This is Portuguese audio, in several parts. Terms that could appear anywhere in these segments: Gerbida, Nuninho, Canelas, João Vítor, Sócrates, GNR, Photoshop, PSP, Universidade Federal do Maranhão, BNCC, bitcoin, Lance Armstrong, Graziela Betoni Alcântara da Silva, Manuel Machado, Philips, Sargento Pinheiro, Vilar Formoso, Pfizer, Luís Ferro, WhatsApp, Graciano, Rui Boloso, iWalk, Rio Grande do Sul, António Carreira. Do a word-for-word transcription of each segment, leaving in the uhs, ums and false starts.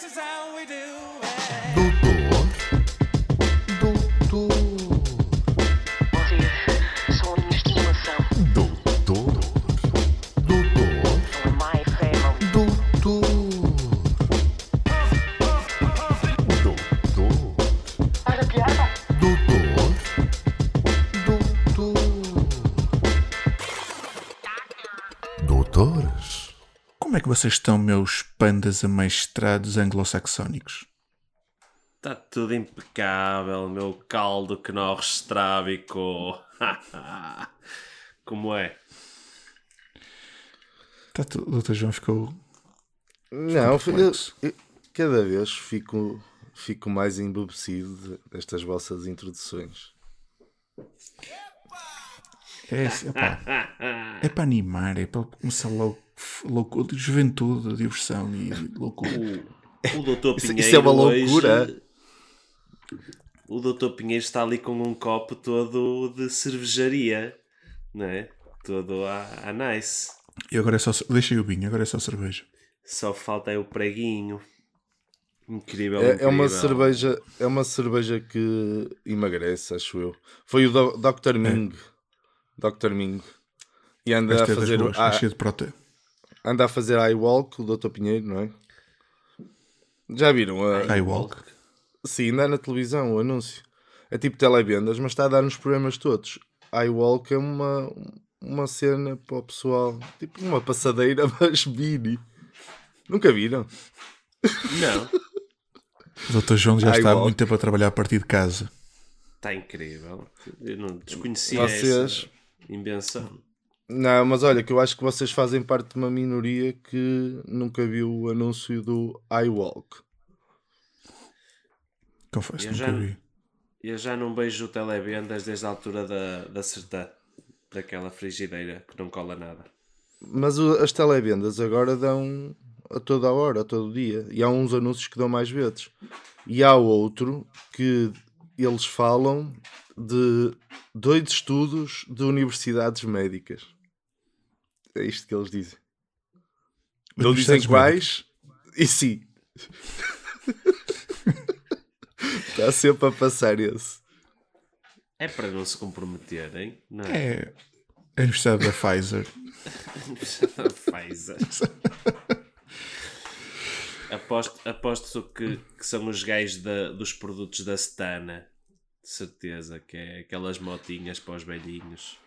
Doutor, doutor, vocês são a minha estimação. Doutor, doutor, for my family. Doutor, doutor, olha a piada. Doutor, doutor, doutores. Como é que vocês estão, meus pandas ameistrados anglo-saxónicos? Está tudo impecável, meu caldo que nós estrábico. Como é? Está tudo. O doutor João ficou. Não, eu, eu, cada vez fico, fico mais embebecido destas vossas introduções. É, é para é para animar, é para começar logo loucura, juventude, diversão e loucura. O doutor Pinheiro. Isso é uma loucura. Hoje... O doutor Pinheiro está ali com um copo todo de cervejaria, não é? Todo a, a nice. E agora é só... Deixei o vinho, agora é só cerveja. Só falta é o preguinho. Incrível, é, incrível. É uma cerveja, é uma cerveja que emagrece, acho eu. Foi o do, doutor Ming. É. doutor Ming. E anda Esta a fazer... É a, cheio de prote... Anda a fazer iWalk, o doutor Pinheiro, não é? Já viram? A... iWalk? Sim, ainda na televisão o anúncio. É tipo televendas, mas está a dar nos programas todos. iWalk é uma, uma cena para o pessoal, tipo uma passadeira, mas mini. Nunca viram? Não. O doutor João já está há muito tempo a trabalhar a partir de casa. Está incrível. Eu não desconhecia vocês... essa invenção. Não, mas olha, que eu acho que vocês fazem parte de uma minoria que nunca viu o anúncio do iWalk. Confesso, eu nunca já, vi. Eu já não beijo televendas desde a altura da, da Sertã, daquela frigideira que não cola nada. Mas o, as televendas agora dão a toda a hora, a todo dia. E há uns anúncios que dão mais vezes. E há outro que eles falam de dois estudos de universidades médicas. É isto que eles dizem. Não dizem quais e sim. Está sempre a passar esse. É para não se comprometerem, não é? É a Universidade da Pfizer. A Universidade da Pfizer. Aposto, aposto que, que são os gajos da, dos produtos da Stana. De certeza, que é aquelas motinhas para os velhinhos.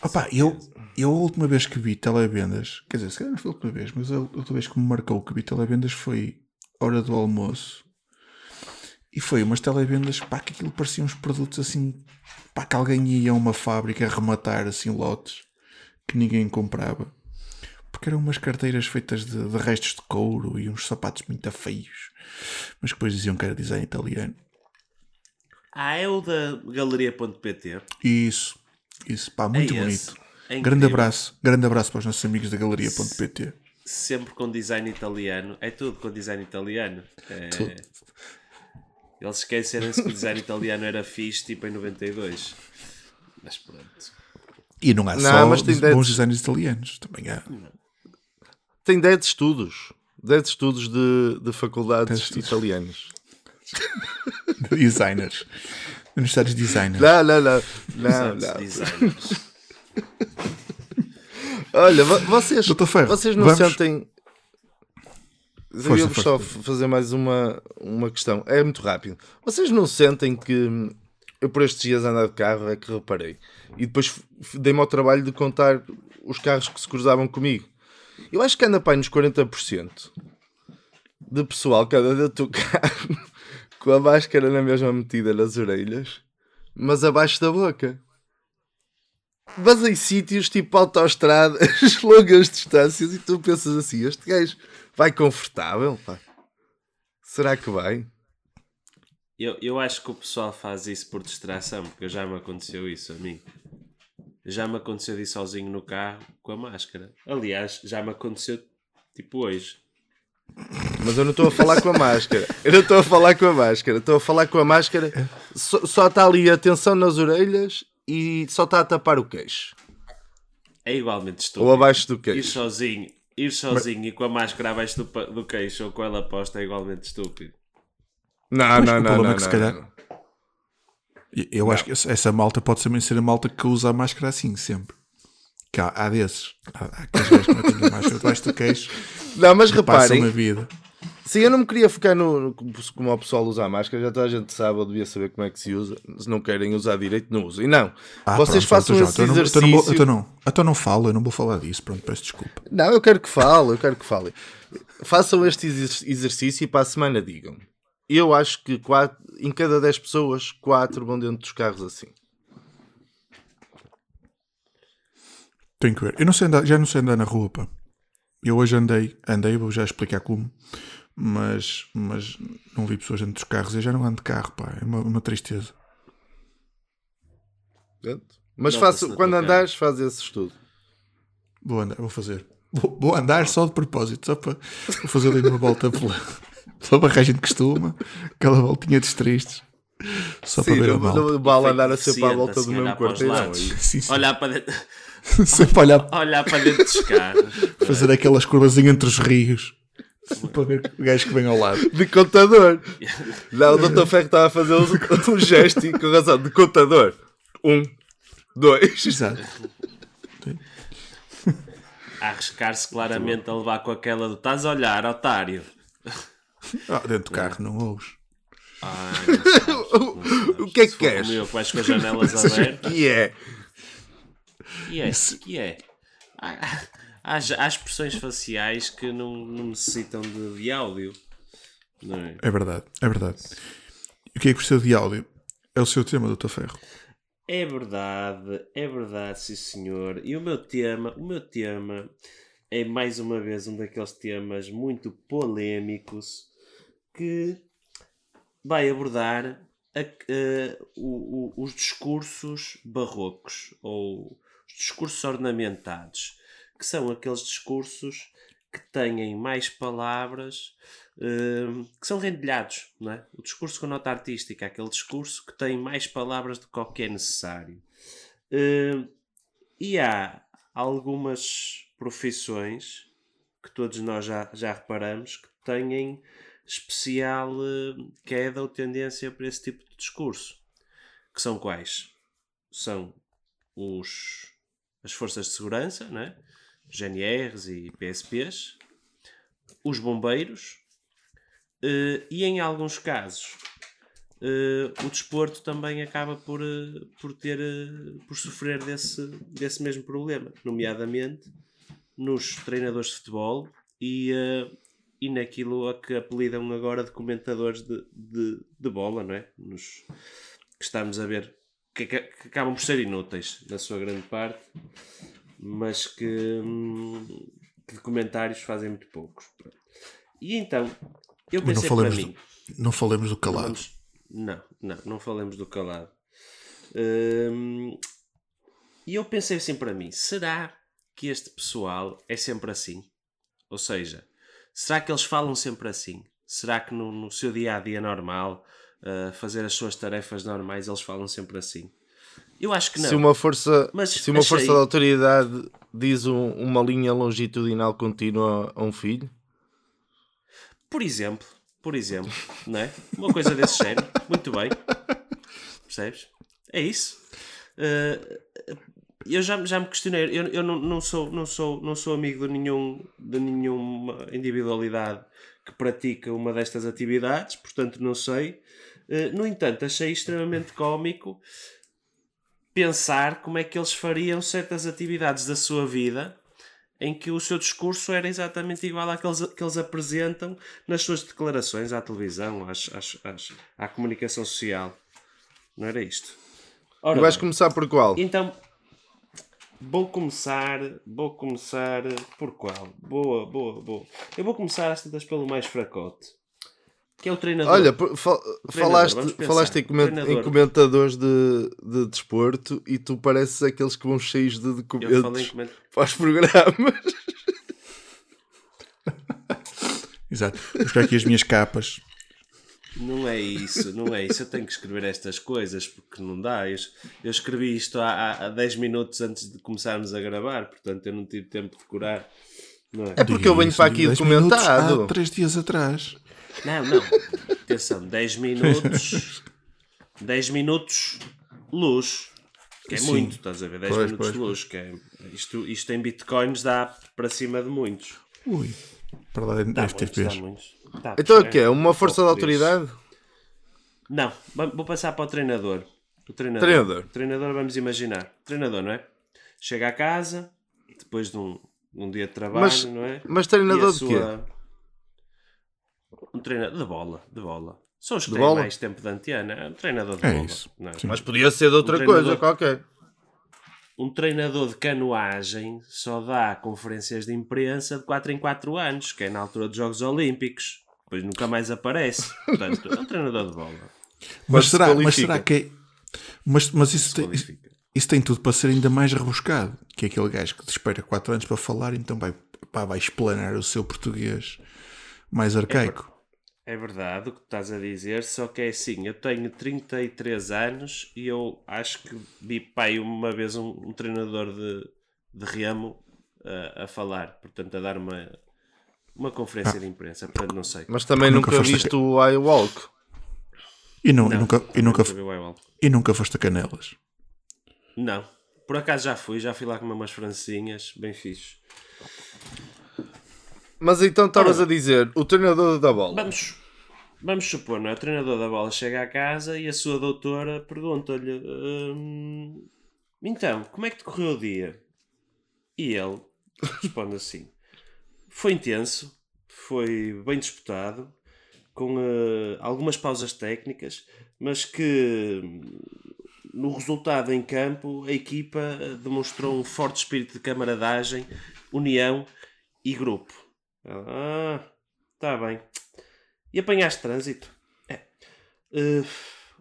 Opa, eu, eu a última vez que vi televendas, quer dizer, se calhar não foi a última vez, mas a última vez que me marcou que vi televendas foi hora do almoço. E foi umas televendas, pá, que aquilo parecia uns produtos assim, pá, que alguém ia a uma fábrica arrematar assim lotes que ninguém comprava. Porque eram umas carteiras feitas de, de restos de couro e uns sapatos muito feios. Mas depois diziam que era design italiano. Ah, é o da galeria ponto p t. Isso, isso, pá, muito é bonito. É grande abraço, grande abraço para os nossos amigos da galeria ponto p t. Sempre com design italiano, é tudo com design italiano. É... Eles esqueceram-se que o design italiano era fixe, tipo em noventa e dois. Mas pronto. E não há não, só mas tem bons dez... designs italianos, também há. Não. Tem dez estudos, dez estudos de, de faculdades estudos. italianos. Designers. Universidades designers. Não, não, não. não, não. Designers. Olha, vocês, Ferro, vocês não vamos... sentem... Eu ia só fazer mais uma, uma questão. É muito rápido. Vocês não sentem que... Eu por estes dias andar de carro é que reparei. E depois dei-me ao trabalho de contar os carros que se cruzavam comigo. Eu acho que anda para aí nos quarenta por cento de pessoal que anda a tocar... Com a máscara na mesma metida nas orelhas, mas abaixo da boca. Mas em sítios tipo autoestradas, longas distâncias, e tu pensas assim, este gajo vai confortável, pá. Será que vai? Eu, eu acho que o pessoal faz isso por distração, porque já me aconteceu isso a mim. Já me aconteceu de ir sozinho no carro com a máscara. Aliás, já me aconteceu tipo hoje. Mas eu não estou a falar com a máscara. Eu não estou a falar com a máscara. Estou a falar com a máscara. Só, só está ali a tensão nas orelhas e só está a tapar o queixo. É igualmente estou. Ou abaixo do queixo. Ir sozinho, ir sozinho mas... e com a máscara abaixo do, do queixo ou com ela posta é igualmente estúpido. Não, mas não, não, não, é que, não, calhar... não. Eu não. acho que essa malta pode também ser a malta que usa a máscara assim sempre. Que há, há desses. Há aqueles gajos que não têm a máscara abaixo do queixo. Não, mas reparem. A vida. Sim, eu não me queria focar no como o pessoal usa a máscara, já toda a gente sabe, ou devia saber como é que se usa. Se não querem usar direito, não usem. Não, ah, vocês pronto, façam esse então exercício. Não, então, não, então não falo, eu não vou falar disso, pronto, peço desculpa. Não, eu quero que fale, eu quero que fale. Façam este exercício e para a semana digam. Eu acho que quatro, em cada dez pessoas, quatro vão dentro dos carros assim. Tenho que ver. Eu não sei andar, já não sei andar na rua, pá. Eu hoje andei, andei, vou já explicar como. Mas, mas não vi pessoas dentro dos carros. Eu já não ando de carro, pá. É uma, uma tristeza. Mas faço, quando andares, faz esse estudo. Vou andar, vou fazer. Vou, vou andar só de propósito. Só para vou fazer ali uma volta pela, pela barragem de costume. Aquela voltinha dos tristes. Só sim, para ver a malta. Não vale andar a ser para a volta do mesmo quarteirão. Olhar para dentro... Sempre olhar... olhar para dentro dos carros. Fazer aquelas curvas entre os rios. Para ver o gajo que vem ao lado de contador. Não, o doutor Ferro estava a fazer um, um gesto e com razão de contador. Um, dois. Exato. A arriscar-se claramente a levar com aquela do estás a olhar, otário. Ah, dentro do carro não ouves. Ah, o, o que é que queres? Eu com as janelas abertas. Que é? Que é? Que é? Ah, Há, há expressões faciais que não, não necessitam de, de áudio, não é? É verdade, é verdade. O que é que precisa de áudio? É o seu tema, doutor Ferro. É verdade, é verdade, sim senhor. E o meu tema, o meu tema é mais uma vez um daqueles temas muito polémicos que vai abordar a, a, a, o, o, os discursos barrocos ou os discursos ornamentados, que são aqueles discursos que têm mais palavras, uh, que são rendilhados, não é? O discurso com nota artística, aquele discurso que tem mais palavras do que o que é necessário. Uh, e há algumas profissões que todos nós já, já reparamos que têm especial uh, queda ou tendência para esse tipo de discurso. Que são quais? São os, as forças de segurança, não é? G N Rs e P S Ps, os bombeiros e, em alguns casos, o desporto também acaba por, por, ter, por sofrer desse, desse mesmo problema, nomeadamente nos treinadores de futebol e, e naquilo a que apelidam agora de comentadores de, de, de bola, não é? Nos, que estamos a ver, que, que acabam por ser inúteis, na sua grande parte, mas que, que de comentários fazem muito poucos. E então, eu pensei para mim... Do, não falemos do calado. Não, não, não falemos do calado. Hum, e eu pensei assim para mim, será que este pessoal é sempre assim? Ou seja, será que eles falam sempre assim? Será que no, no seu dia-a-dia normal, uh, fazer as suas tarefas normais, eles falam sempre assim? Eu acho que não. Se uma força, mas se uma achei... força de autoridade diz um, uma linha longitudinal contínua a um filho? Por exemplo. Por exemplo. Não é? Uma coisa desse género. Muito bem. Percebes? É isso. Uh, eu já, já me questionei. Eu, eu não, não, sou, não, sou, não sou amigo de, nenhum, de nenhuma individualidade que pratica uma destas atividades. Portanto, não sei. Uh, no entanto, achei extremamente cómico pensar como é que eles fariam certas atividades da sua vida em que o seu discurso era exatamente igual àqueles que eles apresentam nas suas declarações à televisão, às, às, às, à comunicação social. Não era isto? Ora, e vais começar por qual? Então, vou começar, vou começar por qual? Boa, boa, boa. Eu vou começar às tantas pelo mais fracote. Que é o treinador. Olha, fal- o treinador, falaste, falaste em, coment- em comentadores de, de desporto e tu pareces aqueles que vão cheios de documentos coment... para os programas. Exato. Vou buscar aqui as minhas capas. Não é isso, não é isso. Eu tenho que escrever estas coisas porque não dá. Eu, eu escrevi isto há, há dez minutos antes de começarmos a gravar, portanto eu não tive tempo de decorar. Não é? É porque eu venho para aqui documentado. Há três dias atrás. Não, não. Atenção, dez minutos. dez minutos luz. Que é Sim. muito, estás a ver? dez pois, minutos pois, de luz. Que é, isto, isto em bitcoins dá para cima de muitos. Ui. Para lá de F T Ps. Então o que é? Uma força de autoridade? Não. Vou passar para o treinador. O treinador. Treinador. O treinador, vamos imaginar. Treinador, não é? Chega a casa, depois de um, um dia de trabalho, mas, não é? Mas treinador de sua... quê? Um treinador de bola. De bola. São os que de têm bola? Mais tempo de anteana. É um treinador de é bola. Isso. Não é? Mas podia ser de outra um treinador... coisa qualquer. Um treinador de canoagem só dá conferências de imprensa de quatro em quatro anos, que é na altura dos Jogos Olímpicos. Depois nunca mais aparece. Portanto, é um treinador de bola. Mas, mas, será, mas será que é... Mas, mas isso, tem, isso tem tudo para ser ainda mais rebuscado, que é aquele gajo que te espera quatro anos para falar, então vai, pá, vai explanar o seu português mais arcaico. É, é verdade o que estás a dizer, só que é assim, eu tenho trinta e três anos e eu acho que vi pai uma vez um, um treinador de, de remo a, a falar, portanto a dar uma, uma conferência ah. de imprensa, portanto não sei. Mas também nunca, nunca viste o iWalk? E, não, não, e nunca, e nunca, e nunca foste a Canelas? Não. Por acaso já fui. Já fui lá comer umas francinhas. Bem fixe. Mas então estavas a dizer, o treinador da bola... Vamos, vamos supor, não é? O treinador da bola chega à casa e a sua doutora pergunta-lhe... Hum, então, como é que te correu o dia? E ele responde assim... Foi intenso. Foi bem disputado. Com uh, algumas pausas técnicas, mas que no resultado em campo a equipa demonstrou um forte espírito de camaradagem, união e grupo. Ah, está bem. E apanhaste trânsito? É. Uh,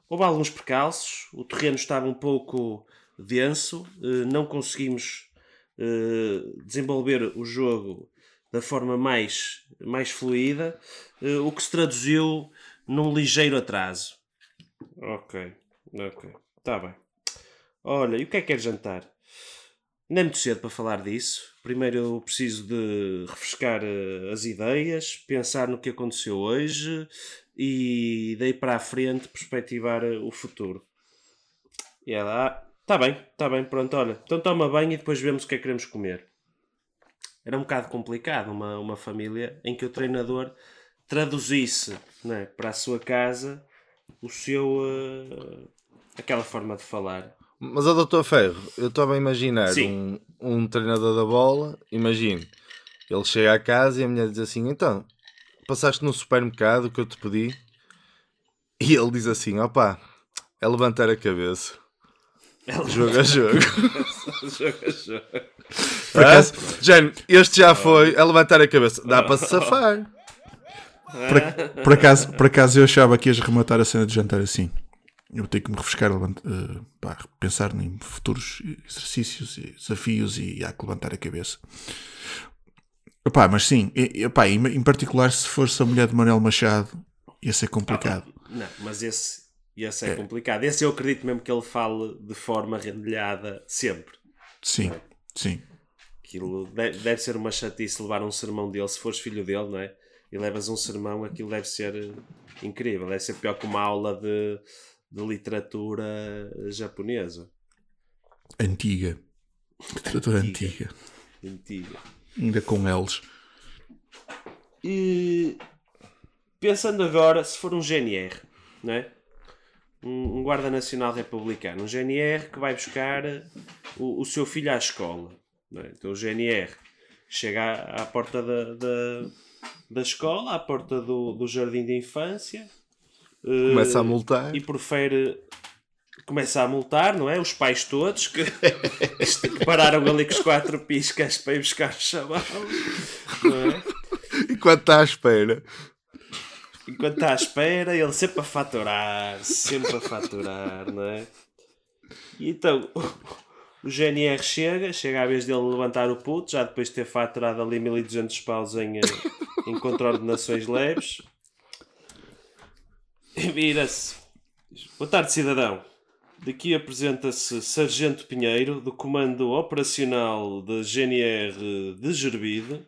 houve alguns percalços, o terreno estava um pouco denso, uh, não conseguimos uh, desenvolver o jogo da forma mais, mais fluida, uh, o que se traduziu num ligeiro atraso. Ok, ok, está bem. Olha, e o que é que queres jantar? Não é muito cedo para falar disso. Primeiro eu preciso de refrescar uh, as ideias, pensar no que aconteceu hoje e daí para a frente perspectivar uh, o futuro. E ela, ah, está bem, está bem, pronto, olha, então toma banho e depois vemos o que é que queremos comer. Era um bocado complicado uma, uma família em que o treinador traduzisse, né, para a sua casa o seu, uh, aquela forma de falar. Mas, ó, doutor Ferro, eu estava a imaginar um, um treinador da bola, imagino, ele chega à casa e a mulher diz assim, então, passaste no supermercado que eu te pedi? E ele diz assim, opá, é levantar a cabeça. Jogo a jogo. Jogo a jogo. Ah, Jane, este já foi a levantar a cabeça. Dá para se safar. Por, por, acaso, por acaso eu achava que ias rematar a cena de jantar assim. Eu tenho que me refrescar, uh, pá, pensar em futuros exercícios e desafios e há que levantar a cabeça. Epá, mas sim, epá, em, em particular se fosse a mulher de Manuel Machado, ia ser complicado. Ah, não, mas esse... E esse é, é complicado. Esse eu acredito mesmo que ele fale de forma rendilhada sempre. Sim, é? Sim. Aquilo deve, deve ser uma chatice levar um sermão dele, se fores filho dele, não é? E levas um sermão, aquilo deve ser incrível. Deve ser pior que uma aula de, de literatura japonesa. Antiga. Literatura antiga. Antiga. Ainda com eles. E pensando agora, se for um G N R, não é? Um guarda nacional republicano, um G N R que vai buscar o, o seu filho à escola, não é? Então o G N R chega à, à porta da, da, da escola, à porta do, do jardim de infância, começa uh, a multar e prefere começa a multar, não é? Os pais todos que pararam ali com os quatro piscas para ir buscar o chaval, não é? Enquanto está à espera. Enquanto está à espera, ele sempre a faturar, sempre a faturar, não é? E então, o G N R chega, chega à vez dele levantar o puto, já depois de ter faturado ali mil e duzentos paus em, em contraordenações leves. E vira-se. Boa tarde, cidadão. Daqui apresenta-se Sargento Pinheiro, do Comando Operacional da G N R de Gerbida.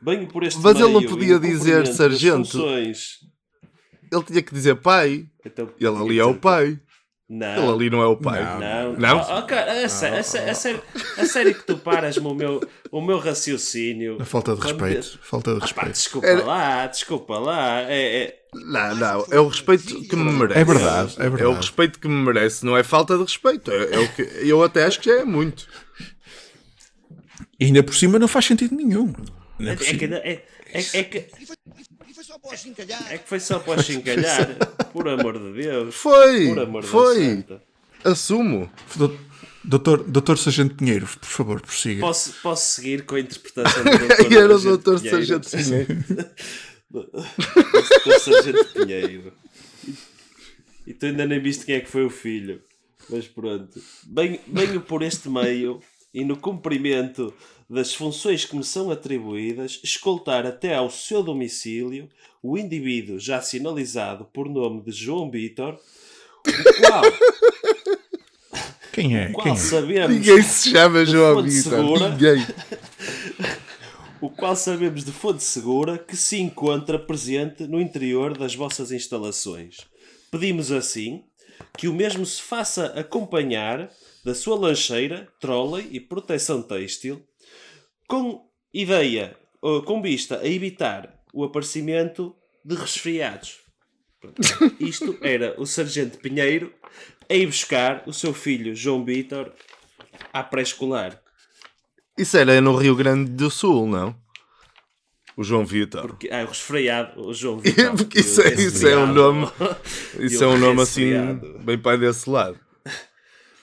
Venho por este Mas meio, ele não podia dizer sargento. Funções... Ele tinha que dizer pai. Então, ele ali é o pai. Não. Ele ali não é o pai. Não. não. não? Oh, cara, a, sério, a, sério, a, sério, a sério que tu paras-me o meu, o meu raciocínio. A falta de respeito. Falta de respeito. Ah, pá, desculpa Era... lá, desculpa lá. É... é... Não, não, é o respeito que me merece. É verdade, é verdade. É o respeito que me merece, não é falta de respeito. É, é o que, eu até acho que já é muito. E ainda por cima não faz sentido nenhum. É, é, que, é, é, é que. É que foi só para o chincalhar. Por amor de Deus. Foi! Por amor foi! De Deus. Assumo. Doutor, doutor Sargento Pinheiro, por favor, prossiga. Posso, posso seguir com a interpretação do doutor Era o doutor Sargento Pinheiro. Doutor Sargento Pinheiro. E tu ainda nem viste quem é que foi o filho. Mas pronto. Venho, venho por este meio e no cumprimento das funções que me são atribuídas, escoltar até ao seu domicílio o indivíduo já sinalizado por nome de João Vítor, o qual... Quem é? O qual Quem é? Sabemos Ninguém se chama João Vítor. Ninguém. O qual sabemos de fonte segura que se encontra presente no interior das vossas instalações. Pedimos assim que o mesmo se faça acompanhar da sua lancheira, trolley e proteção têxtil, com ideia, com vista a evitar o aparecimento de resfriados. Isto era o Sargento Pinheiro a ir buscar o seu filho João Vítor à pré-escolar. Isso era no Rio Grande do Sul, não? O João Vítor. Ah, o resfriado, o João Vítor. Porque isso é, isso é um nome, isso é um nome assim, bem para desse lado.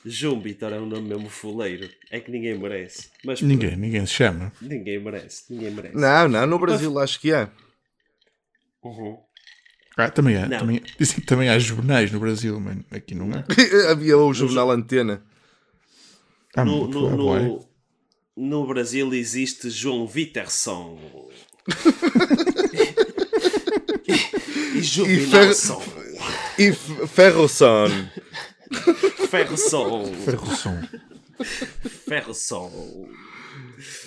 João Vítor é um nome mesmo fuleiro. É que ninguém merece. Mas, ninguém, pronto, ninguém se chama. Ninguém merece, ninguém merece. Não, não, no Brasil mas... acho que é. Uhum. Ah, também há. Também, dizem que também há jornais no Brasil, mano. Aqui não há. Havia o jornal no... Antena. Ah, no, no, no, no Brasil existe João Vítorson. e e Jubilson. E Ferroson. Ferroson. Ferroson. Ferroson.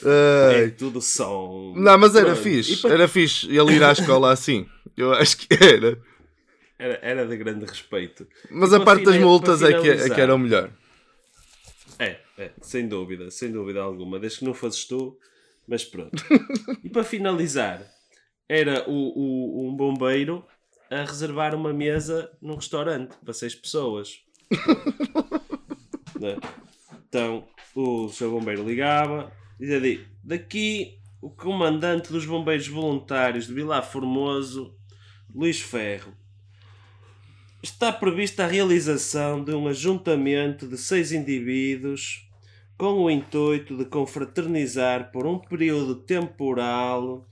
Uh... É tudo som. Não, mas era Pronto. fixe. Para... Era fixe ele ir à escola assim. Eu acho que era. Era, era de grande respeito. Mas e a parte das multas é que, é que era o melhor. É, é, sem dúvida. Sem dúvida alguma. Desde que não fosses tu. Mas pronto. E para finalizar, era o, o, um bombeiro a reservar uma mesa num restaurante para seis pessoas. Então o seu bombeiro ligava e dizia: daqui o comandante dos bombeiros voluntários de Vilar Formoso, Luís Ferro, está prevista a realização de um ajuntamento de seis indivíduos com o intuito de confraternizar por um período temporal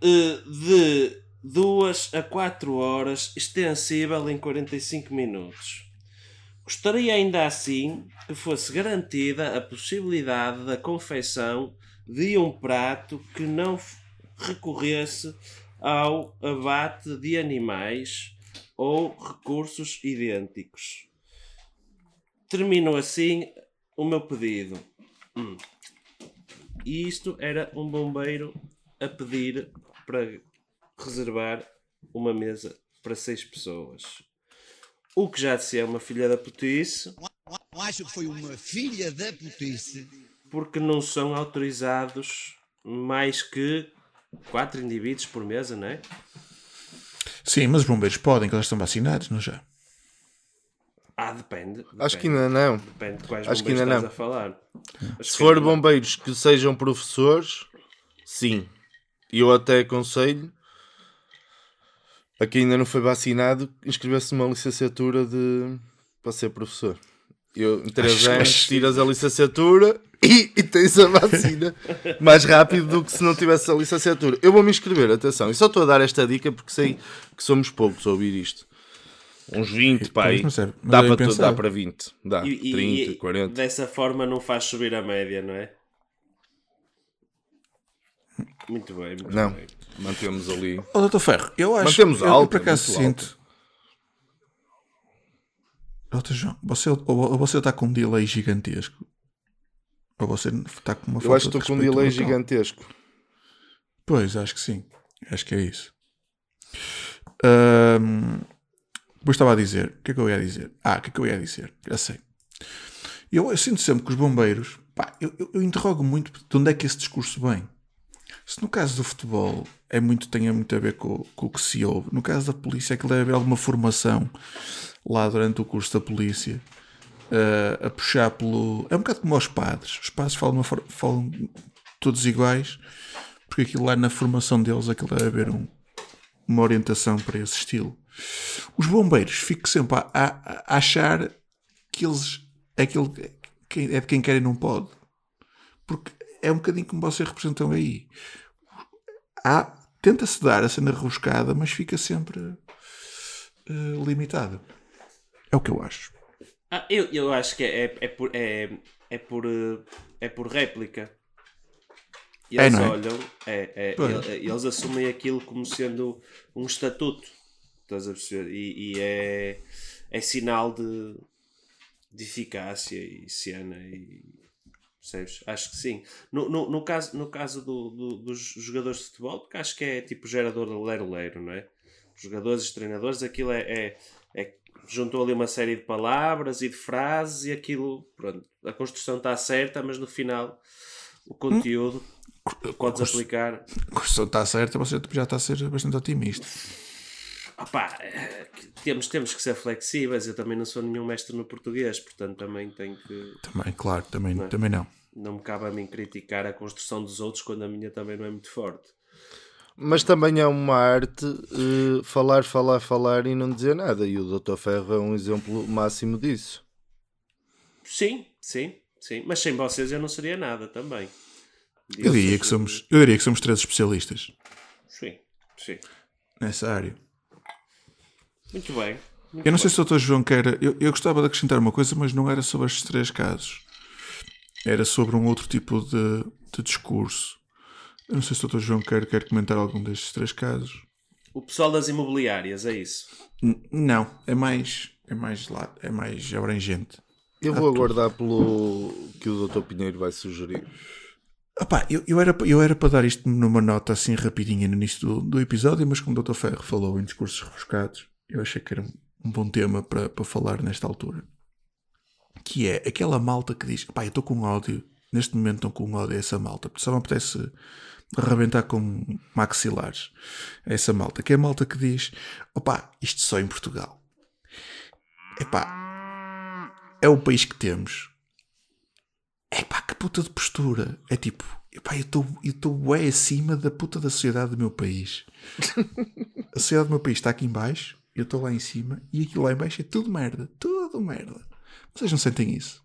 de duas a quatro horas, extensível em quarenta e cinco minutos. Gostaria ainda assim que fosse garantida a possibilidade da confecção de um prato que não recorresse ao abate de animais ou recursos idênticos. Terminou assim o meu pedido. Hum. E isto era um bombeiro a pedir para reservar uma mesa para seis pessoas. O que já disse é uma filha da putice. Não acho que foi uma filha da putice. Porque não são autorizados mais que quatro indivíduos por mesa, não é? Sim, mas os bombeiros podem, que eles estão vacinados, não já? Ah, depende. depende. Acho que ainda não. Depende de quais acho bombeiros que estás não. a falar. Acho Se for não. bombeiros que sejam professores, sim. E eu até aconselho. A quem ainda não foi vacinado, inscreveu-se numa licenciatura de... para ser professor. Eu, em três anos, tiras a licenciatura e, e tens a vacina mais rápido do que se não tivesse a licenciatura. Eu vou-me inscrever, atenção. E só estou a dar esta dica porque sei que somos poucos a ouvir isto. Uns vinte, pá, aí. Dá para, tu, dá para vinte. Dá. E, trinta, e, quarenta. Dessa forma não faz subir a média, não é? Muito bem, muito não. bem. Mantemos ali. Oh, doutor Ferro, eu acho Mantemos que eu, alto, eu por acaso sinto. Doutor João, você, ou você está com um delay gigantesco. Ou você está com uma falta de respeito. Eu acho que estou com um delay gigantesco. Pois, acho que sim. Acho que é isso. Um, depois estava a dizer... O que é que eu ia dizer? Ah, o que é que eu ia dizer? Já sei. Eu, eu sinto sempre que os bombeiros... Pá, eu, eu, eu interrogo muito de onde é que esse discurso vem. Se no caso do futebol é muito, tem muito a ver com, com o que se ouve. No caso da polícia é que deve haver alguma formação lá durante o curso da polícia uh, a puxar pelo... É um bocado como aos padres. Os padres falam, for... falam todos iguais porque aquilo lá na formação deles é que deve haver um... uma orientação para esse estilo. Os bombeiros ficam sempre a, a, a achar que eles... Aquilo que é de quem quer e não pode. Porque é um bocadinho como vocês representam aí. Há... Tenta-se dar a cena rebuscada, mas fica sempre uh, limitada. É o que eu acho. Ah, eu, eu acho que é, é, é, por, é, é, por, é por réplica. Eles é, não é? olham, é, é, eles, eles assumem aquilo como sendo um estatuto. Estás a perceber? E, e é, é sinal de, de eficácia e cena e. Percebes? Acho que sim. No, no, no caso, no caso do, do, dos jogadores de futebol, porque acho que é tipo gerador de leiro-leiro, não é? Os jogadores e os treinadores, aquilo é, é, é... Juntou ali uma série de palavras e de frases e aquilo... Pronto, a construção está certa, mas no final o conteúdo hum? podes Constru... aplicar... A construção está certa, você já está a ser bastante otimista. Opá, temos, temos que ser flexíveis. Eu também não sou nenhum mestre no português, portanto também tenho que... Também, claro, também não. Também não. Não me cabe a mim criticar a construção dos outros quando a minha também não é muito forte. Mas também é uma arte uh, falar, falar, falar e não dizer nada. E o doutor Ferro é um exemplo máximo disso. Sim, sim, sim. Mas sem vocês eu não seria nada também. E eu diria, que somos, eu diria que somos três especialistas. Sim, sim. Nessa área. Muito bem. Muito eu não bem. sei se o doutor João quer... Eu, eu gostava de acrescentar uma coisa, mas não era sobre estes três casos. Era sobre um outro tipo de, de discurso. Eu não sei se o doutor João quer, quer comentar algum destes três casos. O pessoal das imobiliárias, é isso? N- não, é mais, é mais lá, é mais abrangente. Eu vou aguardar pelo que o doutor Pinheiro vai sugerir. Opá, eu, eu, era, eu era para dar isto numa nota assim rapidinha no início do, do episódio, mas como o doutor Ferro falou em discursos rebuscados, eu achei que era um bom tema para, para falar nesta altura. Que é aquela malta que diz: pá, eu estou com ódio, neste momento estou com ódio a essa malta, porque só me apetece arrebentar com maxilares a essa malta. Que é a malta que diz: opá, isto só em Portugal. Epá, é o país que temos. Epá, que puta de postura. É tipo: epá, eu estou eu estou bué acima da puta da sociedade do meu país. A sociedade do meu país está aqui em baixo. Eu estou lá em cima e aquilo lá em baixo é tudo merda. Tudo merda. Vocês não sentem isso?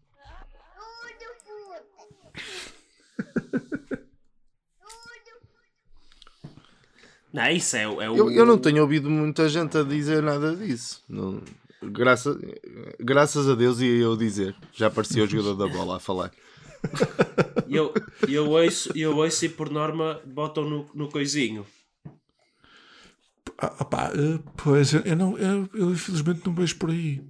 Não, isso é, é o... eu, eu não tenho ouvido muita gente a dizer nada disso. Não, graça, graças a Deus ia eu dizer. Já aparecia o jogador da bola a falar. Eu, eu, ouço, eu ouço e por norma botam no, no coisinho. Ah, pá, pois eu, não, eu, eu infelizmente não vejo por aí.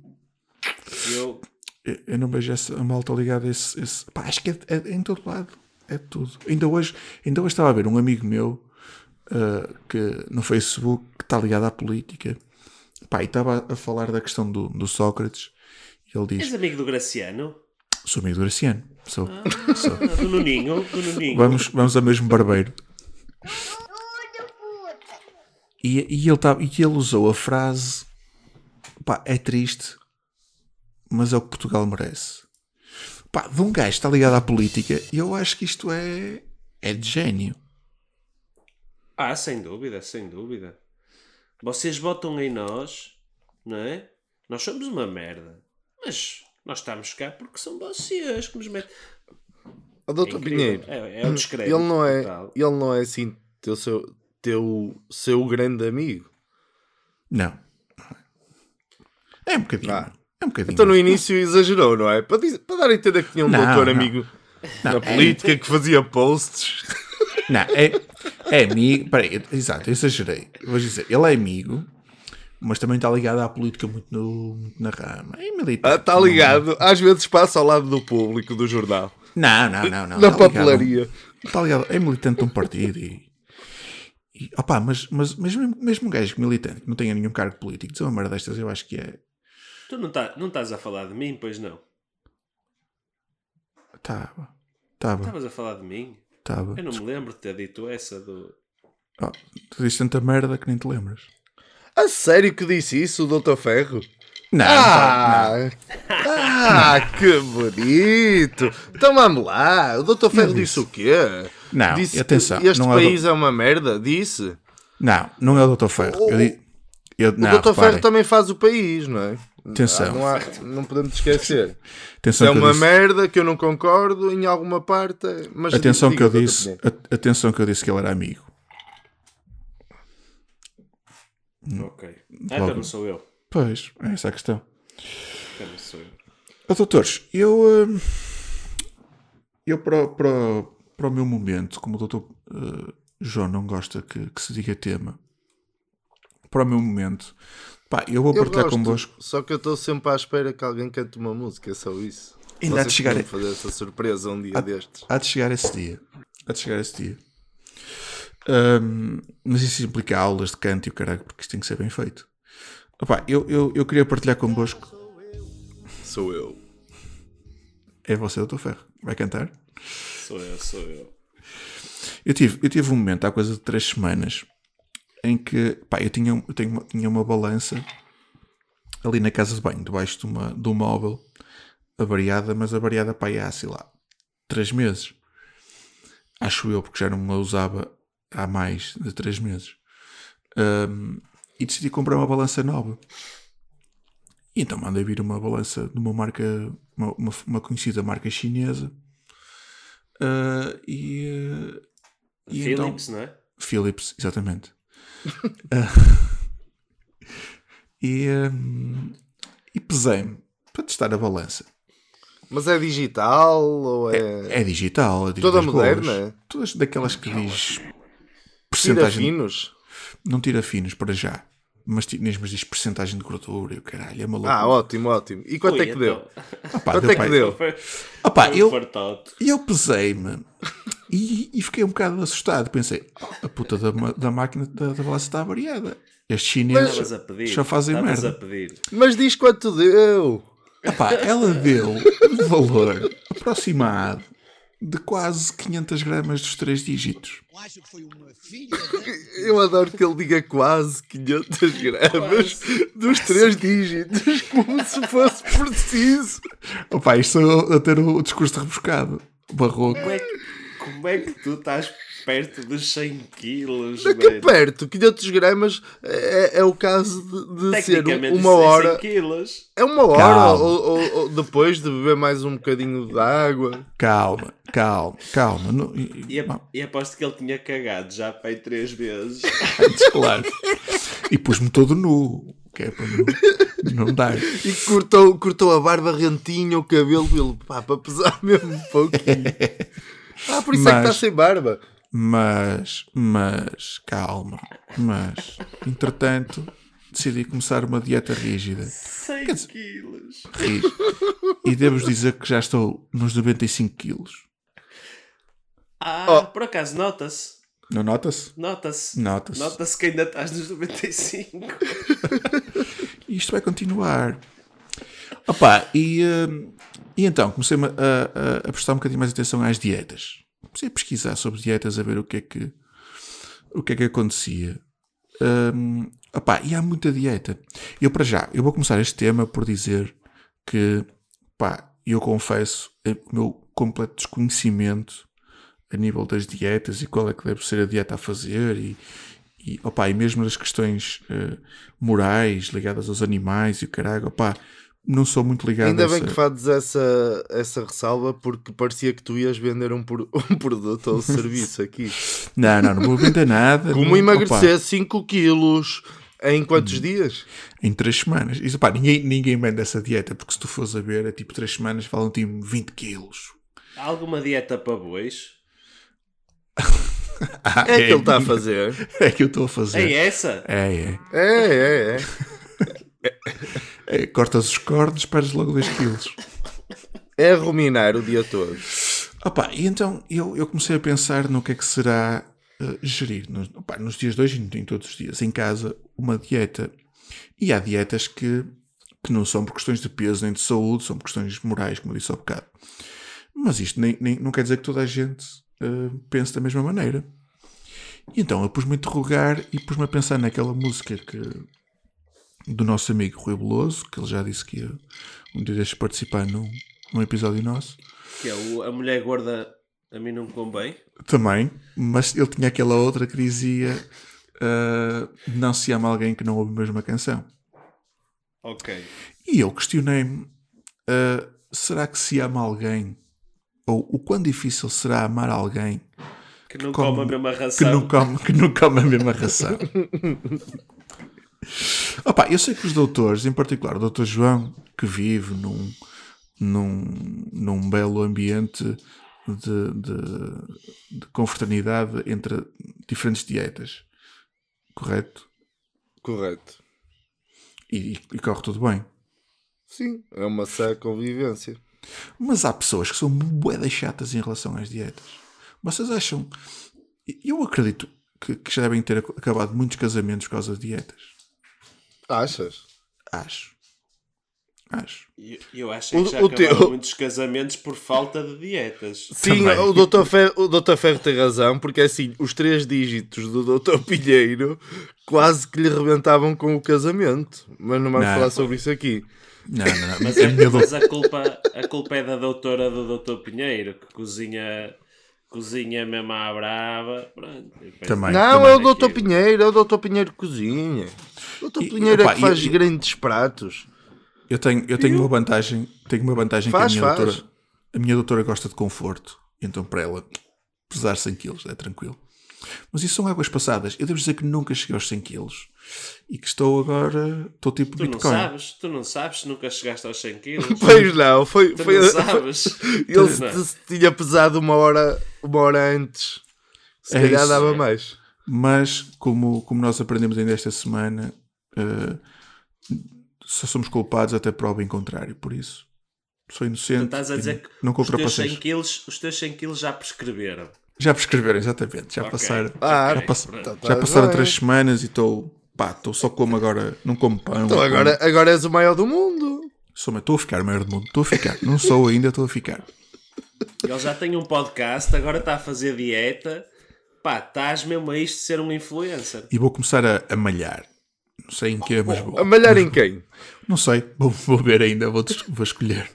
Eu, eu, eu não vejo essa, a malta ligada a esse, esse pá, acho que é, é, é em todo lado, é tudo. Ainda hoje, ainda hoje estava a ver um amigo meu uh, que, no Facebook, que está ligado à política, pá, e estava a falar da questão do, do Sócrates. Ele diz: és amigo do Graciano? Sou amigo do Graciano, sou, ah, sou. Do Nuninho, do Nuninho. Vamos, vamos ao mesmo barbeiro. E, e, ele tá, e ele usou a frase: pá, é triste, mas é o que Portugal merece. Pá, de um gajo que está ligado à política, e eu acho que isto é, é de gênio. Ah, sem dúvida, sem dúvida. Vocês votam em nós, não é? Nós somos uma merda, mas nós estamos cá porque são vocês que nos metem. O doutor Pinheiro, é, é um descrédito. Ele não é, ele não é assim, teu seu... teu seu grande amigo. Não. É um bocadinho. Ah. É um bocadinho. Então no início exagerou, não é? Para, dizer, para dar a entender que tinha um não, doutor não. amigo não, na política é... que fazia posts. Não, é, é amigo. Peraí, exato, eu exagerei. Vou dizer, ele é amigo, mas também está ligado à política muito, no, muito na rama. É militar, ah, está ligado. Não. Às vezes passa ao lado do público do jornal. Não, não, não. não. Na está papelaria. Ligado, está ligado. É militante de um partido e... e opá, mas, mas mesmo, mesmo um gajo militante que não tenha nenhum cargo político, dizer uma merda destas, eu acho que é... Tu não, tá, não estás a falar de mim, pois não? Estava. Tá, Estavas tá, a falar de mim? Tava. Eu não me lembro de ter dito essa do... Oh, tu disse tanta merda que nem te lembras. A sério que disse isso, o doutor Ferro? Não. Ah, não. ah não. Que bonito. Então vamos lá. O doutor Ferro disse. disse o quê? Não, disse atenção. Este não país é, do... é uma merda, disse? Não, não é o doutor Ferro. O, eu, eu, o não, doutor reparem. Ferro também faz o país, não é? Atenção. Ah, não, há, não podemos esquecer. Atenção é uma disse... merda que eu não concordo em alguma parte. Mas atenção, digo, que eu disse, a, atenção que eu disse que ele era amigo. Ok. Ah, então não sou eu. Pois, é essa a questão. Então não sou eu. Oh, doutores, eu... Eu para, para, para o meu momento, como o doutor uh, João não gosta que, que se diga tema, para o meu momento... Pá, eu vou eu partilhar gosto, convosco. Só que eu estou sempre à espera que alguém cante uma música, é só isso. Ainda há de chegar... A... fazer essa surpresa um dia há, destes. Há de chegar esse dia. Há de chegar esse dia. Um, mas isso implica aulas de canto e o caralho, porque isto tem que ser bem feito. Opa, eu, eu, eu queria partilhar convosco. Sou eu. É você, doutor Ferro. Vai cantar? Sou eu, sou eu. Eu tive, eu tive um momento, há coisa de três semanas, em que pá, eu, tinha, eu tinha, uma, tinha uma balança ali na casa de banho, debaixo de, uma, de um móvel, avariada, mas avariada para aí há, sei lá, três meses. Acho eu, porque já não a usava há mais de três meses. Um, e decidi comprar uma balança nova. E então mandei vir uma balança de uma marca, uma, uma conhecida marca chinesa. Uh, e, e Philips, então, não é? Philips, exatamente. uh, e, um, e pesei-me para testar a balança. Mas é digital ou é... É, é digital. É toda moderna? Todas daquelas que diz... Percentagem... Tira finos? Não tira finos para já. Mas, mas diz percentagem de gordura e o caralho, é maluco. Ah, ótimo, ótimo. E quanto Ui, é que deu? Ah, pá, quanto deu, é que deu? Ah, pá, eu eu pesei-me e, e fiquei um bocado assustado. Pensei, oh, a puta da, da máquina da, da balança está avariada. Estes chineses só fazem merda. A pedir. Mas diz quanto deu. Ah, pá, ela deu um valor aproximado de quase quinhentas gramas dos três dígitos. Eu adoro que ele diga quase quinhentas gramas dos três dígitos, como se fosse preciso. Opa, isto é a ter o discurso rebuscado, barroco. Como é que, como é que tu estás perto dos cem quilos? De que perto? quinhentas gramas é, é o caso de, de ser uma hora. cem quilos. É uma hora ou, ou, ou depois de beber mais um bocadinho de água. Calma, calma, calma. Não, e, a, e aposto que ele tinha cagado já para aí três vezes. Antes, claro. E pus-me todo nu. Que é para não, não dar. E cortou, cortou a barba rentinha, o cabelo, ele, pá, para pesar mesmo um pouquinho. Ah, por isso mas, é que está sem barba. Mas, mas, calma. Mas, entretanto, decidi começar uma dieta rígida. cem quilos. Rígida. E devo-vos dizer que já estou nos noventa e cinco quilos. Ah, oh. Por acaso, nota-se. Não nota-se? Nota-se. Nota-se. Nota-se que ainda estás nos noventa e cinco. Isto vai continuar. Opa, e, uh, e então comecei a, a, a prestar um bocadinho mais atenção às dietas. Comecei a pesquisar sobre dietas, a ver o que é que, o que, é que acontecia. Um, opá, e há muita dieta. Eu, para já, eu vou começar este tema por dizer que, pá, eu confesso o meu completo desconhecimento a nível das dietas e qual é que deve ser a dieta a fazer e, e, opá, e mesmo as questões uh, morais ligadas aos animais e o caralho, opá, não sou muito ligado ainda a bem essa... que fazes essa, essa ressalva, porque parecia que tu ias vender um, por, um produto ou um serviço aqui. Não, não, não vou vender nada. Como não... emagrecer cinco quilos em quantos hum. dias? Em três semanas. Isso, pá, ninguém, ninguém vende essa dieta, porque se tu fores a ver, é tipo três semanas, falam-te vinte quilos. Há alguma dieta para bois? ah, é, é que ele está a fazer. É que eu estou a fazer. É essa? É, é. É, é, é. É, cortas os cornos, perdes logo dois quilos. É ruminar o dia todo. Opa, e então eu, eu comecei a pensar no que é que será uh, gerir. Nos, opa, nos dias de hoje, em todos os dias, em casa, uma dieta. E há dietas que, que não são por questões de peso nem de saúde, são por questões morais, como eu disse há bocado. Mas isto nem, nem, não quer dizer que toda a gente uh, pense da mesma maneira. E então eu pus-me a interrogar e pus-me a pensar naquela música que, do nosso amigo Rui Boloso, que ele já disse que ia um dia deixa participar num, num episódio nosso. Que é o, a mulher gorda a mim não me convém. Também, mas ele tinha aquela outra que dizia uh, não se ama alguém que não ouve a mesma canção. Ok. E eu questionei-me, uh, será que se ama alguém, ou o quão difícil será amar alguém que não come a mesma ração. Que não come, que não come a mesma ração. Opa, eu sei que os doutores, em particular o doutor João, que vive num, num, num belo ambiente de, de, de confraternidade entre diferentes dietas, correto? Correto. E, e corre tudo bem? Sim, é uma sã convivência. Mas há pessoas que são bué chatas em relação às dietas. Vocês acham... Eu acredito que, que já devem ter acabado muitos casamentos por causa de dietas. Achas? Acho. Acho. Eu, eu acho que o, já acabaram teu... muitos casamentos por falta de dietas. Sim, também. O doutor Ferro, o doutor Ferro tem razão, porque assim, os três dígitos do doutor Pinheiro quase que lhe rebentavam com o casamento. Mas não vamos não, falar sobre isso aqui. Não, não, não. Mas, é, mas a, culpa, a culpa é da doutora do doutor Pinheiro, que cozinha... Cozinha mesmo à brava. Também, não, também é o doutor aquilo. Pinheiro, é o doutor Pinheiro que cozinha. O doutor Pinheiro opa, é que faz e, grandes pratos. Eu tenho, eu tenho eu? uma vantagem, tenho uma vantagem faz, que a minha, doutora, a minha doutora gosta de conforto. Então para ela pesar cem quilos é tranquilo. Mas isso são águas passadas. Eu devo dizer que nunca cheguei aos cem quilos. E que estou agora... Estou tipo tu Bitcoin. Não sabes, tu não sabes, nunca chegaste aos cem quilos. Pois não, foi... Tu foi, não sabes. Ele se, se tinha pesado uma hora, uma hora antes. Se é calhar isso, dava é. mais. Mas, como, como nós aprendemos ainda esta semana, uh, só somos culpados até prova em contrário. Por isso, sou inocente. Não estás a dizer que não os teus cem quilos, os teus cem quilos já prescreveram. Já prescreveram, exatamente. Já okay. passaram, ah, já okay. pass, já passaram três semanas e estou... Pá, estou só como agora, não como pão. Então agora, como... agora és o maior do mundo. Estou a ficar o maior do mundo, estou a ficar. Não sou ainda, estou a ficar. Ele já tem um podcast, agora está a fazer dieta. Pá, estás mesmo a isto de ser um influencer. E vou começar a, a malhar. Não sei em que é, mas vou. A malhar mas, em quem? Não sei, vou, vou ver ainda, vou, vou escolher.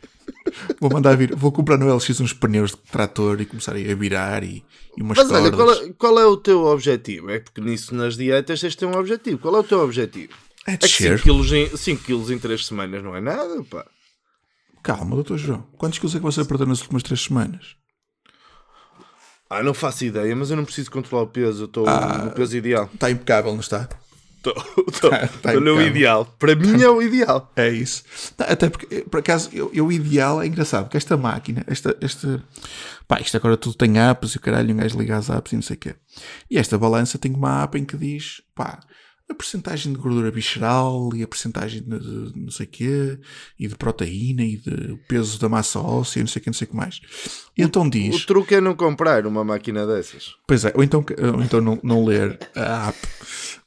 Vou mandar vir, vou comprar no L X uns pneus de trator e começar a virar e, e umas mas, olha, qual, é, qual é o teu objetivo? É porque nisso nas dietas tens de ter um objetivo. Qual é o teu objetivo? É descer. É cinco quilos em três semanas não é nada, pá. Calma, doutor João. Quantos quilos é que você perdeu nas últimas três semanas? Ah, não faço ideia, mas eu não preciso controlar o peso. Eu estou ah, no peso ideal. Está impecável, não está? Estou tá, tá no ideal. Para mim é o ideal. É isso. Até porque, por acaso, eu, eu, o ideal é engraçado, porque esta máquina, esta, esta, pá, isto agora tudo tem apps e o caralho, um gajo liga as apps e não sei o quê. E esta balança tem uma app em que diz, pá, a percentagem de gordura visceral e a percentagem de, de, de não sei o quê, e de proteína e de peso da massa óssea e não sei o quê, não sei o que mais. E o, então diz... O truque é não comprar uma máquina dessas. Pois é, ou então, ou então não, não ler a app.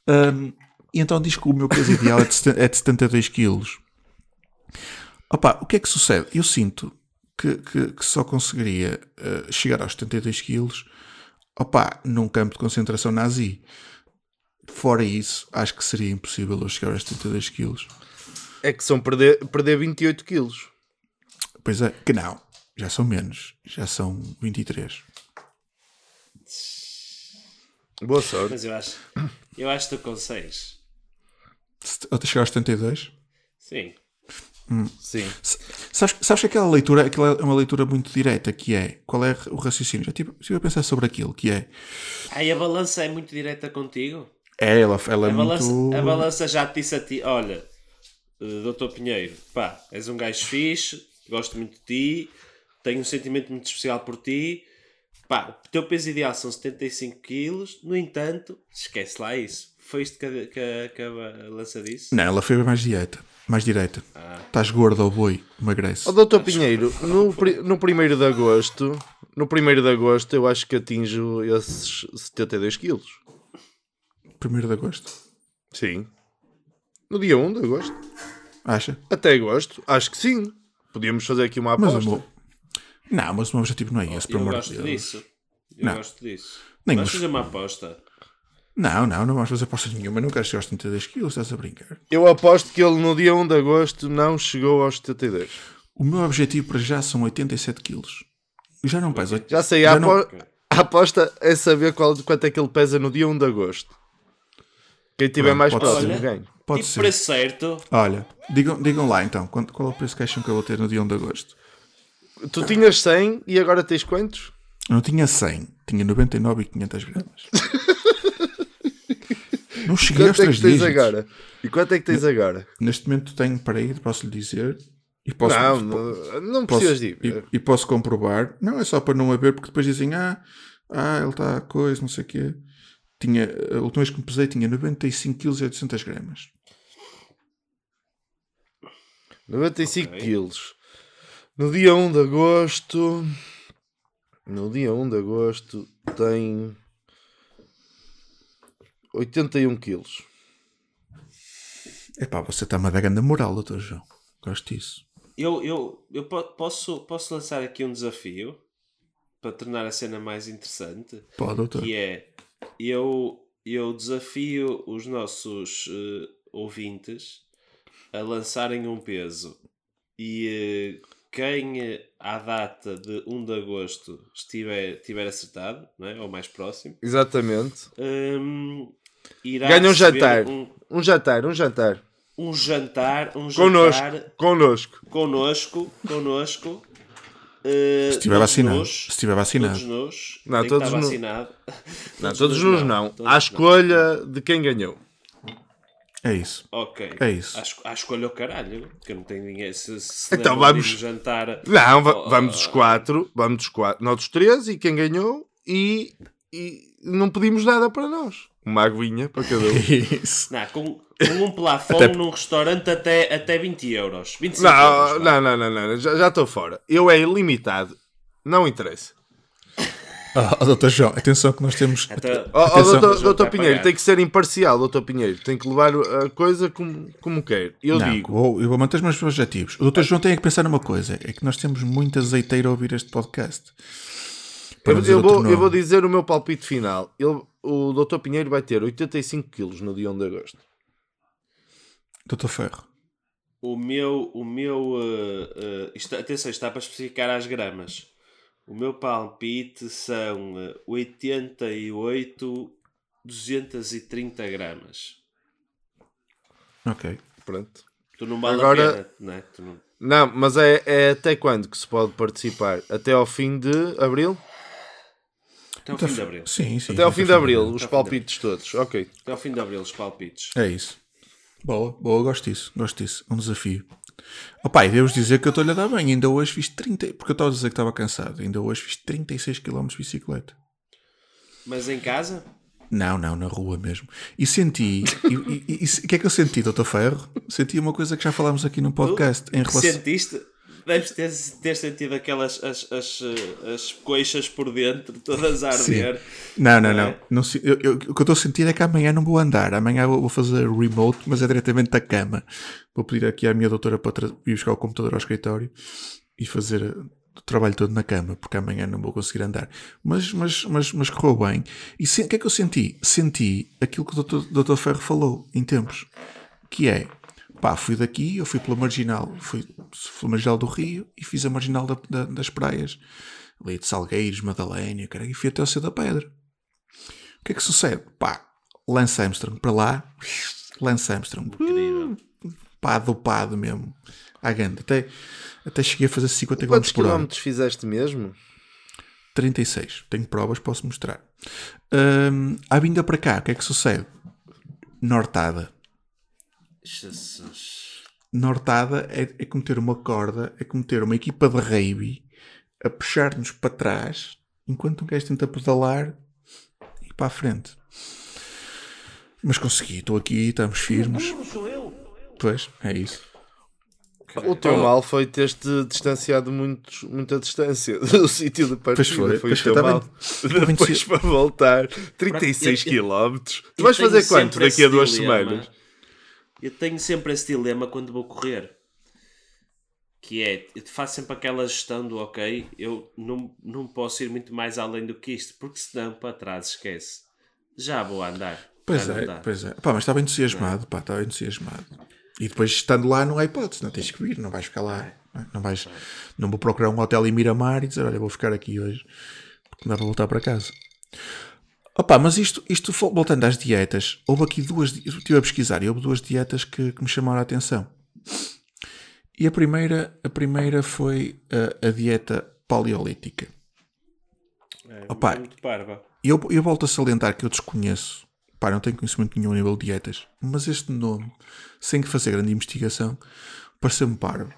Um, E então diz que o meu peso ideal é de setenta e dois quilos. Opa, o que é que sucede? Eu sinto que, que, que só conseguiria uh, chegar aos setenta e dois quilos opa, num campo de concentração nazi. Fora isso, acho que seria impossível eu chegar aos setenta e dois quilos. É que são perder, perder vinte e oito quilos. Pois é, que não. Já são menos. Já são vinte e três. Boa sorte. Mas eu acho, eu acho que tu consegues. Ou te chegaste aos setenta e dois? Sim. Hum. Sim. Sabes, sabes que aquela leitura, aquela é uma leitura muito direta, que é, qual é o raciocínio? Já tive, tive a pensar sobre aquilo, que é... Ah, e a balança é muito direta contigo? É, ela, ela a é balança, muito... A balança já te disse a ti, olha, doutor Pinheiro, pá, és um gajo fixe, gosto muito de ti, tenho um sentimento muito especial por ti, pá, o teu peso ideal são setenta e cinco quilos, no entanto, esquece lá isso. Foi isto que a, que, a, que a Lança disse? Não, ela foi mais direita. Mais direita. Estás ah. gorda ou boi? Emagrece. Oh, doutor Pinheiro, no, no primeiro de agosto, no primeiro de agosto eu acho que atinjo esses setenta e dois quilos. primeiro de agosto? Sim. No dia primeiro de agosto. Acha? Até agosto. Acho que sim. Podíamos fazer aqui uma aposta. Mas, amor... Não, mas o meu objetivo não é esse, oh, pelo amor de Deus. Eu gosto disso. Eu não. gosto disso. Vamos fazer uma aposta. Não, não, não vamos fazer aposta nenhuma. Não quero chegar aos setenta e dois quilos, estás a brincar. Eu aposto que ele no dia primeiro de agosto não chegou aos setenta e dois. O meu objetivo para já são oitenta e sete quilos. Já não pesa oitenta e sete. Já sei, já a, não... a aposta é saber qual, quanto é que ele pesa no dia primeiro de agosto. Quem tiver bem, mais próximo ganha. Pode ser. E preço certo? Olha, digam, digam lá então, qual, qual é o preço que acham que eu vou ter no dia primeiro de agosto? Tu tinhas cem e agora tens quantos? Eu não tinha cem, tinha noventa e nove e quinhentas gramas. Não cheguei aos três dígitos. Agora? E quanto é que tens agora? Neste momento tenho para ir, posso lhe dizer. E posso, não, não, não precisas de ir. E, e posso comprovar. Não, é só para não haver, porque depois dizem, ah, ah ele está a coisa, não sei o quê. Tinha, a última vez que me pesei tinha noventa e cinco quilos e oitocentas gramas. noventa e cinco quilos. Okay. No dia primeiro de agosto... No dia primeiro de agosto tem oitenta e um quilos. Epá, você está-me a dar grande moral, doutor João. Gosto disso. Eu, eu, eu posso, posso lançar aqui um desafio para tornar a cena mais interessante. Pode, doutor. Que é, eu, eu desafio os nossos uh, ouvintes a lançarem um peso e... Uh, quem à data de primeiro de agosto estiver, estiver acertado, não é? Ou mais próximo, exatamente, um, irá ganha um jantar. Um, um jantar, um jantar, um jantar, um jantar connosco, connosco, connosco. Uh, se estiver vacinado, nos, se estiver vacinado, todos nos, não, todos nos, vacinado. Não, todos nos, não, todos à escolha não. de quem ganhou. É isso. Ok. É isso. À escolha o caralho. Porque eu não tenho ninguém. Se, se então vamos. Jantar... Não, va- oh, vamos dos quatro. Vamos dos quatro. Nós dos três e quem ganhou. E, e não pedimos nada para nós. Uma aguinha para cada um. Isso. Não, com, com um plafond até... num restaurante até, até vinte euros. vinte e cinco não, euros. Não, não, não, não. Já estou fora. Eu é ilimitado. Não interessa. Oh, doutor João, atenção que nós temos. Até... Oh, oh, doutor, doutor Pinheiro, tem que ser imparcial, doutor Pinheiro, tem que levar a coisa como, como quer. Eu não, digo. Vou, eu vou manter os meus objetivos. O doutor João tem que pensar numa coisa: é que nós temos muita azeiteira a ouvir este podcast. Eu, eu, vou, eu vou dizer o meu palpite final. Ele, o doutor Pinheiro vai ter oitenta e cinco quilos no dia primeiro de agosto. doutor Ferro. O meu. O meu uh, uh, isto, atenção, está para especificar às gramas. O meu palpite são oitenta e oito, duzentos e trinta gramas. Ok. Pronto. Tu não vale Agora, a pena, não é? Tu não... não, mas é, é até quando que se pode participar? Até ao fim de abril? Até ao até fim de abril. Sim, sim. Até ao fim de abril, os palpites todos. Ok. Até ao fim de abril, os palpites. É isso. Boa, boa, gosto disso, gosto disso. Um desafio. Opa, e devo-vos dizer que eu estou-lhe a dar bem. Ainda hoje fiz trinta, porque eu estava a dizer que estava cansado. Ainda hoje fiz trinta e seis quilómetros de bicicleta. Mas em casa? Não, não, na rua mesmo. E senti. O que é que eu senti, doutor Ferro? Senti uma coisa que já falámos aqui no podcast. Em relação... Sentiste? Deves ter, ter sentido aquelas as, as, as coixas por dentro, todas a arder. Não, não, não. É? não eu, eu, o que eu estou a sentir é que amanhã não vou andar. Amanhã vou fazer remote, mas é diretamente da cama. Vou pedir aqui à minha doutora para tra- ir buscar o computador ao escritório e fazer o trabalho todo na cama, porque amanhã não vou conseguir andar. Mas, mas, mas, mas correu bem. E se, o que é que eu senti? Senti aquilo que o doutor Ferro falou em tempos, que é... Pá, fui daqui, eu fui pela Marginal, fui pela Marginal do Rio e fiz a Marginal da, da, das praias, ali de Salgueiros, Madalena, cara, e fui até ao Céu da Pedra. O que é que sucede? Pá, Lance Armstrong para lá, Lance Armstrong, uh, pá, dopado mesmo, à grande. Até, até cheguei a fazer cinquenta quilómetros por hora. Quantos quilómetros fizeste mesmo? trinta e seis, tenho provas, posso mostrar. Hum, à vinda para cá, o que é que sucede? Nortada. Jesus. Nortada é, é como ter uma corda, é como ter uma equipa de rugby a puxar-nos para trás enquanto um gajo tenta pedalar e para a frente. Mas consegui, estou aqui, estamos firmes. Pois, é isso. O teu mal foi ter-te distanciado muito, muita distância do sítio da partida. Pois foi, foi o teu mal. Depois para voltar, trinta e seis quilómetros. Tu vais fazer quanto daqui a duas semanas? Eu tenho sempre esse dilema quando vou correr. Que é, eu faço sempre aquela gestão do ok, eu não, não posso ir muito mais além do que isto, porque senão para trás esquece. Já vou andar. Pois é, andar. pois é. Pá, mas estava entusiasmado, é. pá, estava entusiasmado. E depois estando lá não há hipótese, não tens que vir, não vais ficar lá, não vais, não vou procurar um hotel em Miramar e dizer, olha, vou ficar aqui hoje, porque não dá para voltar para casa. Opa, mas isto, isto, voltando às dietas, houve aqui duas, estive a pesquisar e houve duas dietas que, que me chamaram a atenção. E a primeira, a primeira foi a, a dieta paleolítica. É, Opa, muito parva. Eu, eu volto a salientar que eu desconheço, pá, não tenho conhecimento nenhum a nível de dietas, mas este nome, sem que fazer grande investigação, pareceu-me parvo.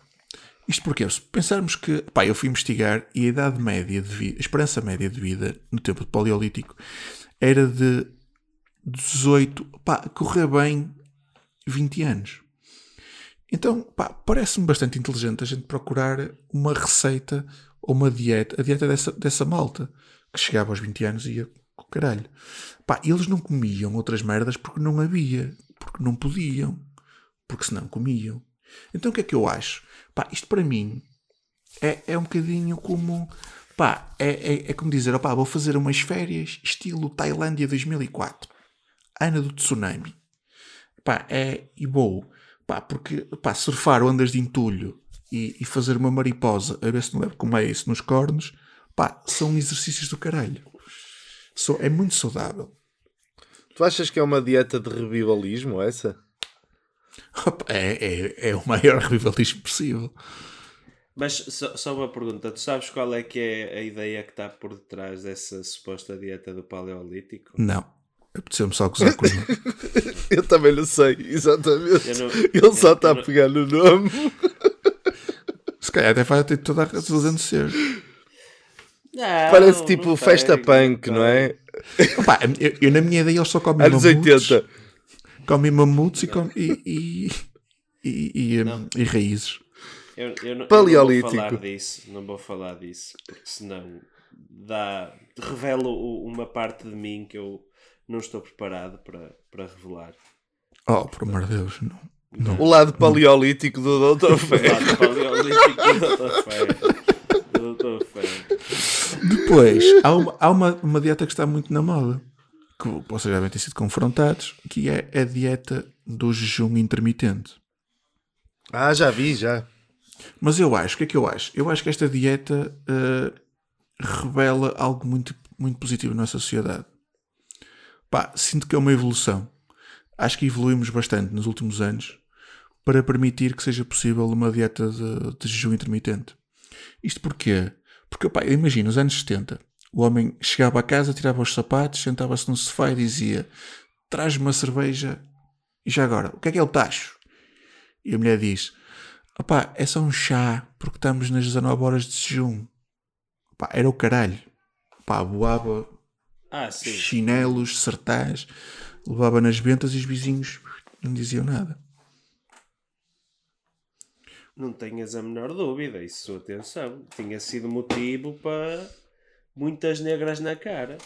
Isto porque se pensarmos que... Pá, eu fui investigar e a idade média de vida, a esperança média de vida no tempo do Paleolítico era de dezoito... Pá, correr bem vinte anos. Então, pá, parece-me bastante inteligente a gente procurar uma receita ou uma dieta, a dieta dessa, dessa malta, que chegava aos vinte anos e ia... Caralho. Pá, eles não comiam outras merdas porque não havia, porque não podiam, porque senão comiam. Então o que é que eu acho? Pá, isto para mim é, é um bocadinho como, pá, é, é, é como dizer, opá, vou fazer umas férias estilo Tailândia dois mil e quatro, ano do tsunami. Pá, é, e vou, pá, porque, pá, surfar ondas de entulho e, e fazer uma mariposa, a ver se não levo como é isso nos cornos, pá, são exercícios do caralho. So, é muito saudável. Tu achas que é uma dieta de revivalismo essa? É, é, é o maior revivalismo possível. Mas só, só uma pergunta. Tu sabes qual é que é a ideia que está por detrás dessa suposta dieta do Paleolítico? Não. Apeteceu-me só acusar com ele. Eu também não sei, exatamente. Não, ele só está não... a pegar no nome. Se calhar até faz ter toda a razão de ser. Não, parece não, tipo não festa pego, punk, não, não é? Opa, eu, eu na minha ideia eles só comem mamutos. Comem mamutos e, com, e, e, e, e, e raízes. Eu, eu não, Paleolítico. Eu não, vou falar disso, não vou falar disso, porque senão dá, revelo uma parte de mim que eu não estou preparado para, para revelar. Oh, por amor de Deus, não, não. O lado paleolítico do doutor Ferro. O lado paleolítico do doutor Ferro. Depois, há, uma, há uma, uma dieta que está muito na moda, que vocês já devem ter sido confrontados, que é a dieta do jejum intermitente. Ah, já vi, já. Mas eu acho, o que é que eu acho? Eu acho que esta dieta uh, revela algo muito, muito positivo na nossa sociedade. Pá, sinto que é uma evolução. Acho que evoluímos bastante nos últimos anos para permitir que seja possível uma dieta de, de jejum intermitente. Isto porquê? Porque, pá, eu imagino, nos anos setenta, o homem chegava a casa, tirava os sapatos, sentava-se no sofá e dizia: traz-me uma cerveja e já agora, o que é que é o tacho? E a mulher diz: opá, é só um chá, porque estamos nas dezanove horas de jejum. Opá, era o caralho. Opá, voava ah, chinelos, sertás, levava nas ventas e os vizinhos não diziam nada. Não tenhas a menor dúvida, isso, atenção. Tinha sido motivo para muitas negras na cara.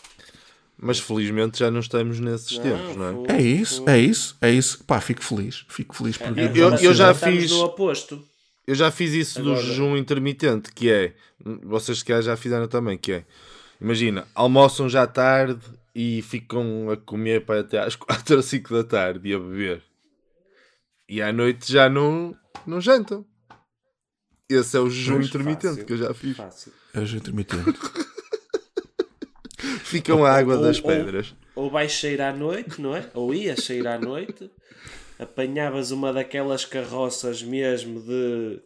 Mas felizmente já não estamos nesses não, tempos, não é? É isso, é isso, é isso. Pá, fico feliz, fico feliz por vir. Eu, eu já fiz no oposto. Eu já fiz isso agora, do jejum intermitente, que é, vocês se calhar já fizeram também, que é, imagina, almoçam já tarde e ficam a comer para até às quatro ou cinco da tarde e a beber. E à noite já não, não jantam. Esse é o jejum intermitente fácil, que eu já fiz. Fácil. É o jejum intermitente. Ficam à água ou, das pedras. Ou, ou vais sair à noite, não é? Ou ias sair à noite, apanhavas uma daquelas carroças mesmo de...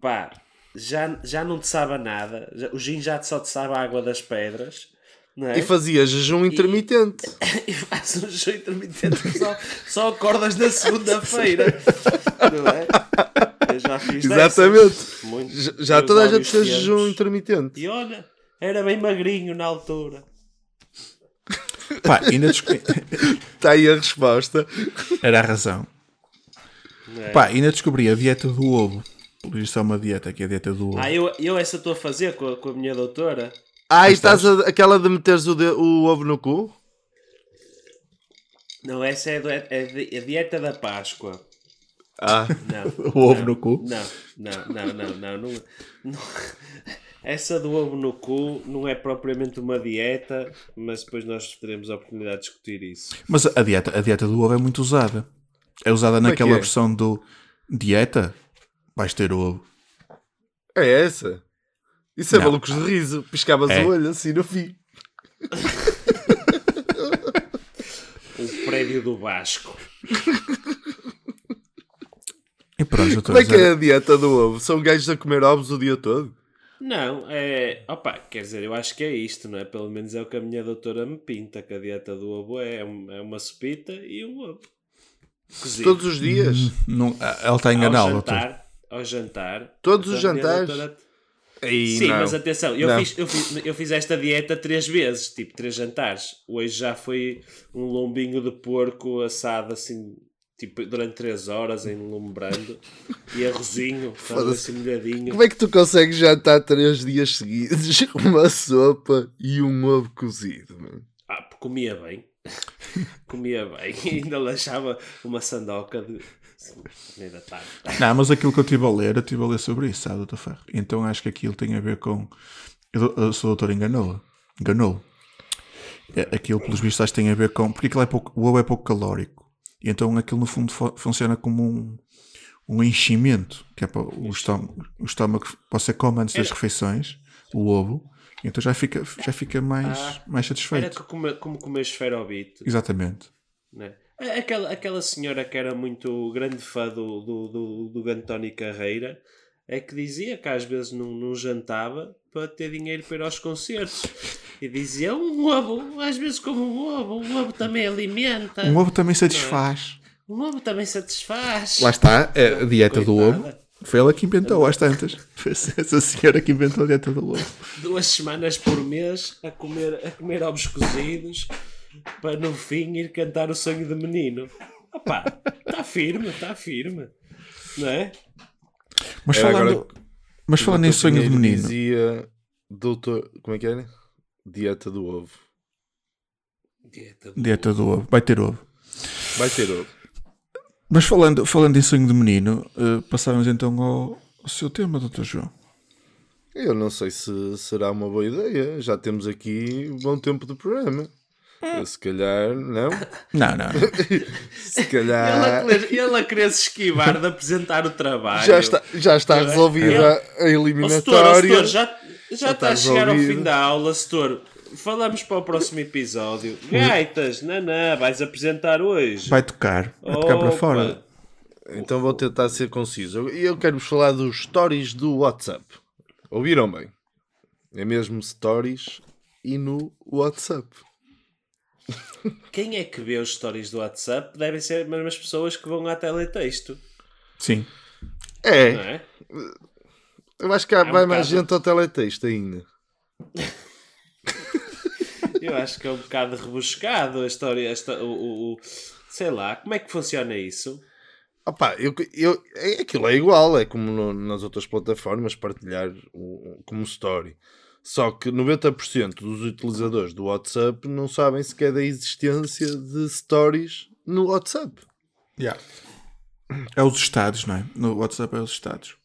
Pá, já, já não te sabe a nada. O gin já só te sabe a água das pedras. Não é? E fazia jejum intermitente. E, e faz um jejum intermitente só, só acordas na segunda-feira. Não é? Eu já fiz exatamente. Já, já toda a gente fez jejum intermitente. E olha, era bem magrinho na altura. Pá, ainda está aí a resposta. Era a razão. É. Pá, ainda descobri a dieta do ovo. Isto é uma dieta que é a dieta do ovo. Ah, eu, eu essa estou a fazer com a, com a minha doutora. Ah, e estás a, aquela de meteres o, de, o ovo no cu? Não, essa é a, a, a dieta da Páscoa. Ah, não, o ovo não, no cu? Não, não, não, não, não, não, não. Essa do ovo no cu não é propriamente uma dieta, mas depois nós teremos a oportunidade de discutir isso. Mas a dieta, a dieta do ovo é muito usada. É usada Como naquela é? versão do dieta, vais ter ovo. É essa? Isso é não. malucos de riso. Piscavas é. o olho assim no fim. O prédio do Vasco. E pronto, Como é que é a dieta do ovo? São gajos a comer ovos o dia todo? Não, é... Opa, quer dizer, eu acho que é isto, não é? Pelo menos é o que a minha doutora me pinta, que a dieta do ovo é uma sopita e um ovo. Cozido. Todos os dias? Não, ela está a enganá-la. Ao jantar. Ao jantar. Todos os jantares? Doutora... Aí, Sim, não. mas atenção, eu fiz, eu, fiz, eu fiz esta dieta três vezes, tipo três jantares. Hoje já foi um lombinho de porco assado assim... Tipo, durante três horas enlumbrando e arrozinho, fazendo assim molhadinho. Como é que tu consegues jantar três dias seguidos uma sopa e um ovo cozido? Mano? Ah, porque comia bem. Comia bem e ainda lanchava uma sandoca de meia da tarde. Não, mas aquilo que eu estive a ler, eu estive a ler sobre isso, sabe, doutor Ferro? Então acho que aquilo tem a ver com... O seu doutor enganou-a. Enganou. Aquilo, pelos vistos, tem a ver com... Porque aquilo é pouco... o ovo é pouco calórico. E então aquilo no fundo fu- funciona como um, um enchimento, que é para o estômago, o estômago você come antes das era... refeições, o ovo, e então já fica, já fica mais, ah, mais satisfeito. Era como, como comer esferovite. Exatamente. Né? Aquela, aquela senhora que era muito grande fã do, do, do, do António Carreira, é que dizia que às vezes não, não jantava para ter dinheiro para ir aos concertos. E dizia, um ovo, às vezes como um ovo, um ovo também alimenta. Um ovo também satisfaz. É? Um ovo também satisfaz. Lá está, a dieta Coitada. do ovo. Foi ela que inventou, às tantas. Foi essa senhora que inventou a dieta do ovo. Duas semanas por mês a comer, a comer ovos cozidos para no fim ir cantar o sonho de menino. Opá, está firme, está firme. Não é? Mas falando, agora, mas falando em sonho de menino... Dizia, doutor... Como é que era? Dieta do ovo. Dieta do, Dieta do ovo. ovo. Vai ter ovo. Vai ter ovo. Mas falando, falando em sonho de menino, uh, passávamos então ao, ao seu tema, doutor João. Eu não sei se será uma boa ideia. Já temos aqui um bom tempo de programa. Eu, se calhar, não. Não, não. Se calhar... Ele a querer se esquivar de apresentar o trabalho. Já está, já está resolvida é. a eliminatória. O já, já, já está, está a chegar ao fim da aula, setor. Falamos para o próximo episódio. Gaitas, nanã, vais apresentar hoje. Vai tocar. Vai tocar para fora. Então vou tentar ser conciso. E eu quero-vos falar dos stories do WhatsApp. Ouviram bem? É mesmo stories e no WhatsApp. Quem é que vê os stories do WhatsApp? Devem ser as mesmas pessoas que vão à teletexto. Sim. É. Não é? Eu acho que há é um vai bocado... mais gente ao teletexto ainda. Eu acho que é um bocado rebuscado a história. A história o, o, o, sei lá, como é que funciona isso? Opa, eu, eu, aquilo é igual, é como no, nas outras plataformas, partilhar o, como story. Só que noventa por cento dos utilizadores do WhatsApp não sabem sequer da existência de stories no WhatsApp. Yeah. É os estados, não é? No WhatsApp é os estados.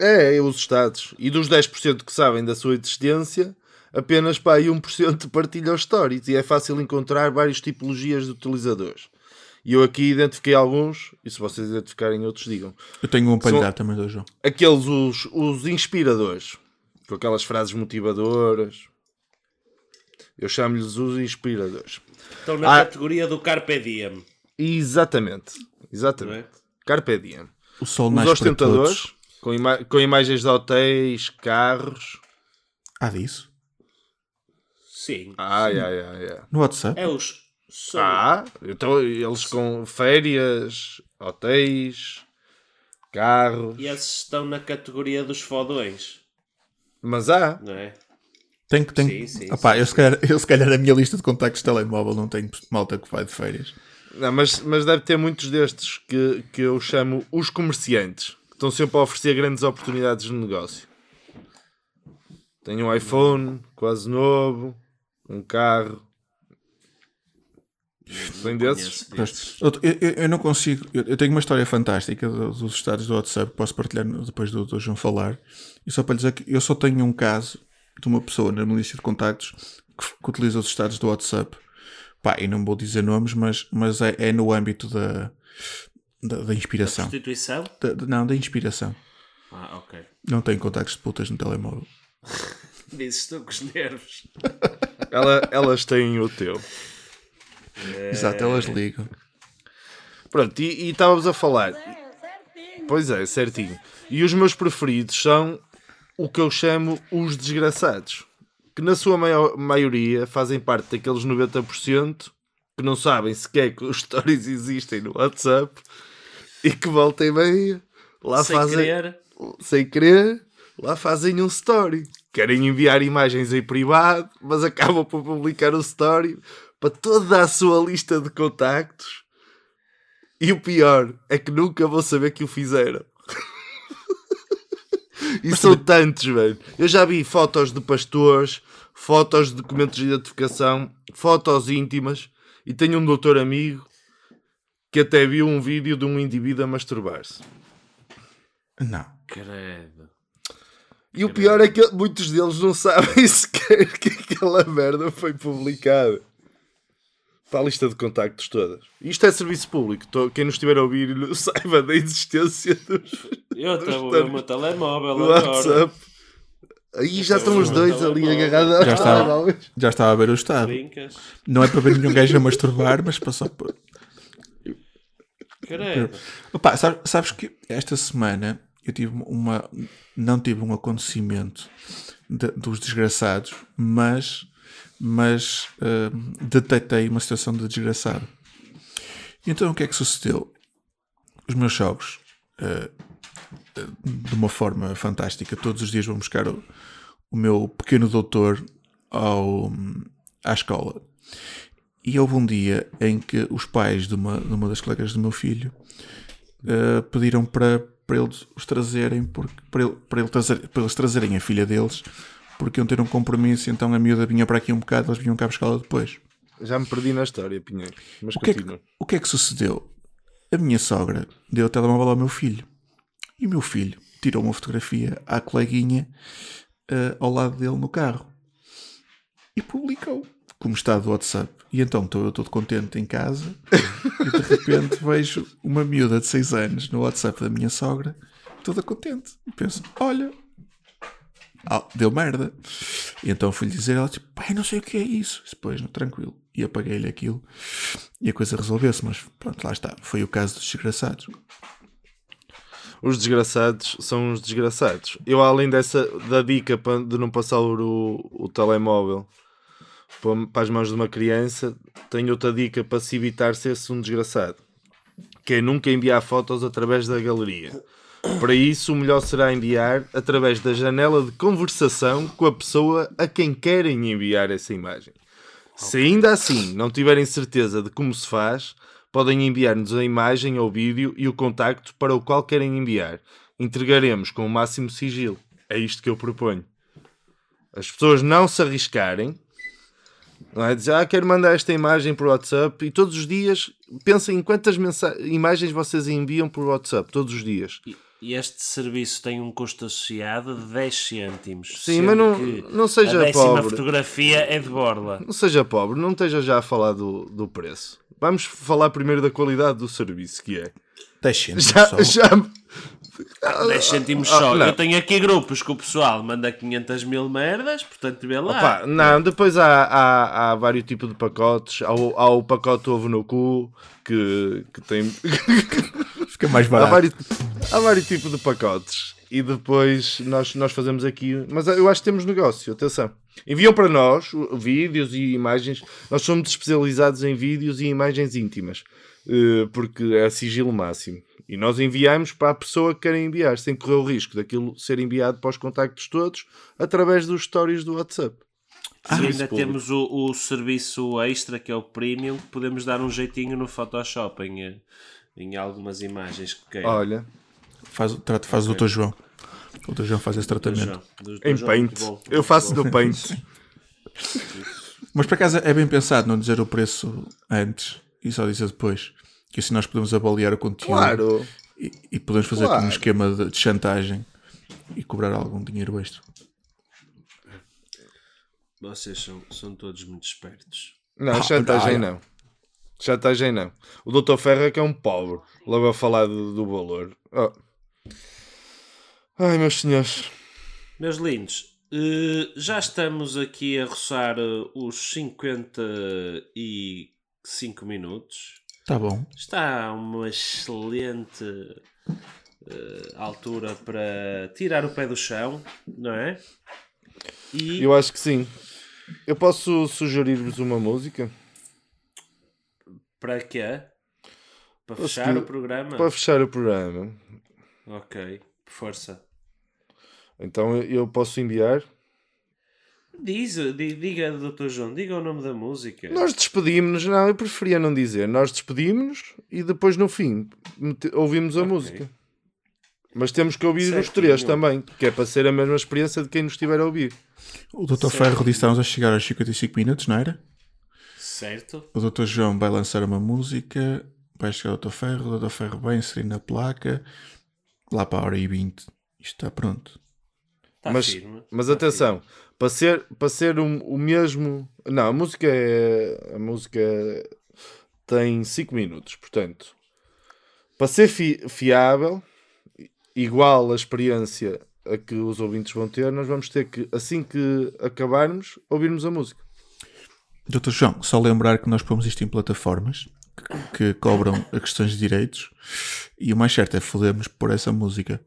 É, é os estados. E dos dez por cento que sabem da sua existência, apenas para aí um por cento partilham stories. E é fácil encontrar várias tipologias de utilizadores. E eu aqui identifiquei alguns, e se vocês identificarem outros, digam. Eu tenho um para lhe dar também, do João. Aqueles, os, os inspiradores. Com aquelas frases motivadoras. Eu chamo-lhes os inspiradores. Estão na ah, categoria do Carpe Diem. Exatamente. Exatamente. É? Carpe Diem. O sol os ostentadores, com, ima- com imagens de hotéis, carros. Há disso? Sim. Ah, sim. Yeah, yeah, yeah. No WhatsApp? É os... Só... Ah, então eles com férias, hotéis, carros... E esses estão na categoria dos fodões. Mas há. Não é? Tenho que... Tenho... Sim, sim, ah, pá, sim, eu, sim. Se calhar, eu se calhar a minha lista de contactos de telemóvel não tenho malta que vai de férias. Não, mas, mas deve ter muitos destes que, que eu chamo os comerciantes, que estão sempre a oferecer grandes oportunidades de negócio. Tenho um iPhone quase novo, um carro. Tem desses? Eu, eu, eu não consigo. Eu, eu tenho uma história fantástica dos estados do WhatsApp que posso partilhar depois do, do João falar. E só para lhe dizer que eu só tenho um caso de uma pessoa na minha lista de contactos que, que utiliza os estados do WhatsApp. Pá, e não vou dizer nomes, mas, mas é, é no âmbito da, da, da inspiração. Da prostituição? Da, não, da inspiração. Ah, ok. Não tenho contactos de putas no telemóvel. Dizes, estou com os nervos. Ela, elas têm o teu. É... Exato, elas ligam. Pronto, e, e estávamos a falar. Pois é, certinho. E os meus preferidos são o que eu chamo os desgraçados. Que na sua maior, maioria fazem parte daqueles noventa por cento que não sabem sequer que os stories existem no WhatsApp e que volta e meia lá sem fazem, querer. Sem querer, lá fazem um story. Querem enviar imagens em privado, mas acabam por publicar um story para toda a sua lista de contactos. E o pior é que nunca vão saber que o fizeram. E mas são também... tantos, velho. Eu já vi fotos de pastores, fotos de documentos de identificação, fotos íntimas. E tenho um doutor amigo que até viu um vídeo de um indivíduo a masturbar-se. Não. Credo. E Credo. O pior é que muitos deles não sabem sequer que aquela merda foi publicada. Está a lista de contactos todas. Isto é serviço público. Quem nos estiver a ouvir saiba da existência dos... Eu estou a ver o meu telemóvel no agora. WhatsApp. Aí já estão os dois ali agarrados aos telemóveis. Já estava a ver o estado. Brincas. Não é para ver nenhum gajo a masturbar, mas passou por... Caramba. Opa, sabes, sabes que esta semana eu tive uma... Não tive um acontecimento de, dos desgraçados, mas... mas uh, detectei uma situação de desgraçado. Então o que é que sucedeu? Os meus sogros, uh, uh, de uma forma fantástica, todos os dias vão buscar o, o meu pequeno doutor ao, à escola. E houve um dia em que os pais de uma, de uma das colegas do meu filho uh, pediram para, para eles os trazerem, porque, para, ele, para, ele trazer, para eles trazerem a filha deles, porque iam ter um compromisso, então a miúda vinha para aqui um bocado, eles vinham cá buscá-la depois. Já me perdi na história, Pinheiro. Mas o que, é que, o que é que sucedeu? A minha sogra deu o telemóvel ao meu filho. E o meu filho tirou uma fotografia à coleguinha uh, ao lado dele no carro. E publicou. Como está do WhatsApp. E então estou eu todo contente em casa e de repente vejo uma miúda de seis anos no WhatsApp da minha sogra, toda contente. E penso, olha... Oh, deu merda. E então fui-lhe dizer, ela tipo, pai, não sei o que é isso. Depois, tranquilo. E apaguei-lhe aquilo. E a coisa resolveu-se, mas pronto, lá está. Foi o caso dos desgraçados. Os desgraçados são os desgraçados. Eu, além dessa, da dica de não passar o, o telemóvel para as mãos de uma criança, tenho outra dica para se evitar ser-se um desgraçado. Que é nunca enviar fotos através da galeria. Para isso, o melhor será enviar através da janela de conversação com a pessoa a quem querem enviar essa imagem. Okay. Se ainda assim não tiverem certeza de como se faz, podem enviar-nos a imagem ou vídeo e o contacto para o qual querem enviar. Entregaremos com o máximo sigilo. É isto que eu proponho. As pessoas não se arriscarem, não é? Dizer, ah, quero mandar esta imagem por WhatsApp e todos os dias pensem em quantas mensa- imagens vocês enviam por WhatsApp, todos os dias. E este serviço tem um custo associado de dez cêntimos. Sim, mas não, não seja pobre. A décima pobre. Fotografia é de borla. Não seja pobre, não esteja já a falar do, do preço. Vamos falar primeiro da qualidade do serviço, que é... dez cêntimos já, só. Já... dez cêntimos ah, só. Não. Eu tenho aqui grupos que o pessoal manda quinhentas mil merdas, portanto vê lá. Opa, não, depois há, há, há vários tipos de pacotes. Há, há o pacote ovo no cu, que, que tem... Fica mais barato. Há vários, há vários tipos de pacotes. E depois nós, nós fazemos aqui... Mas eu acho que temos negócio, atenção. Enviam para nós vídeos e imagens. Nós somos especializados em vídeos e imagens íntimas. Porque é sigilo máximo. E nós enviamos para a pessoa que querem enviar, sem correr o risco daquilo ser enviado para os contactos todos através dos stories do WhatsApp. Ah, e ainda temos o, o serviço extra, que é o premium, que podemos dar um jeitinho no Photoshop em, em algumas imagens que queiram. Olha, faz, trato, faz okay. o doutor João. O doutor João faz esse tratamento. Do João. Do, do em João, Paint. Futebol, futebol. Eu faço no Paint. Mas por acaso é bem pensado não dizer o preço antes e só dizer depois. Que assim nós podemos avaliar o conteúdo. Claro. E, e podemos fazer claro. um esquema de, de chantagem e cobrar algum dinheiro extra. Vocês são, são todos muito espertos. Não, chantagem não. Chantagem não. O doutor Ferro é que é um pobre. Logo a falar do, do valor. Oh. Ai, meus senhores. Meus lindos, já estamos aqui a roçar os cinquenta e cinco minutos. Está bom. Está uma excelente altura para tirar o pé do chão, não é? E... eu acho que sim. Eu posso sugerir-vos uma música? Para quê? Para posso fechar que... o programa? Para fechar o programa. Ok, força. Então eu posso enviar? Diz, diga, doutor João, diga o nome da música. Nós despedimos-nos, não, eu preferia não dizer. Nós despedimos-nos e depois no fim ouvimos a okay. música. Mas temos que ouvir certo, os três bom. também, que é para ser a mesma experiência de quem nos estiver a ouvir. O doutor Ferro disse que estávamos a chegar aos cinquenta e cinco minutos, não era? Certo. O doutor João vai lançar uma música, vai chegar ao doutor Ferro, o doutor Ferro vai inserir na placa, lá para a hora e vinte. Isto está pronto. Está mas, firme. Mas está atenção, firme. para ser, para ser um, o mesmo... Não, a música, é... a música tem cinco minutos, portanto, para ser fi... fiável... igual a experiência a que os ouvintes vão ter, nós vamos ter que, assim que acabarmos, ouvirmos a música. doutor João, só lembrar que nós pomos isto em plataformas que cobram as questões de direitos e o mais certo é fodermos por essa música.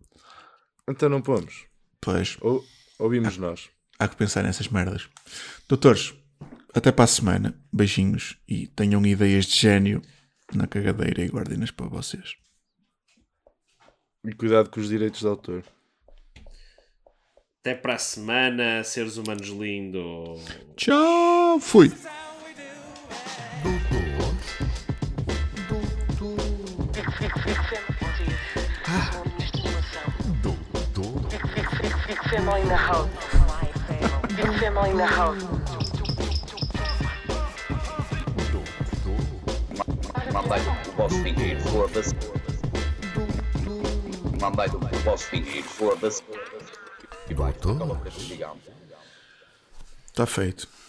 Então não pomos. Pois. Ou, ouvimos há, nós. Há que pensar nessas merdas. Doutores, até para a semana. Beijinhos e tenham ideias de gênio na cagadeira e guardem-nas para vocês. E cuidado com os direitos de autor. Até para a semana, seres humanos lindos. Tchau, fui. Mandei do vosso dinheiro, foda-se. E vai tudo. Está feito.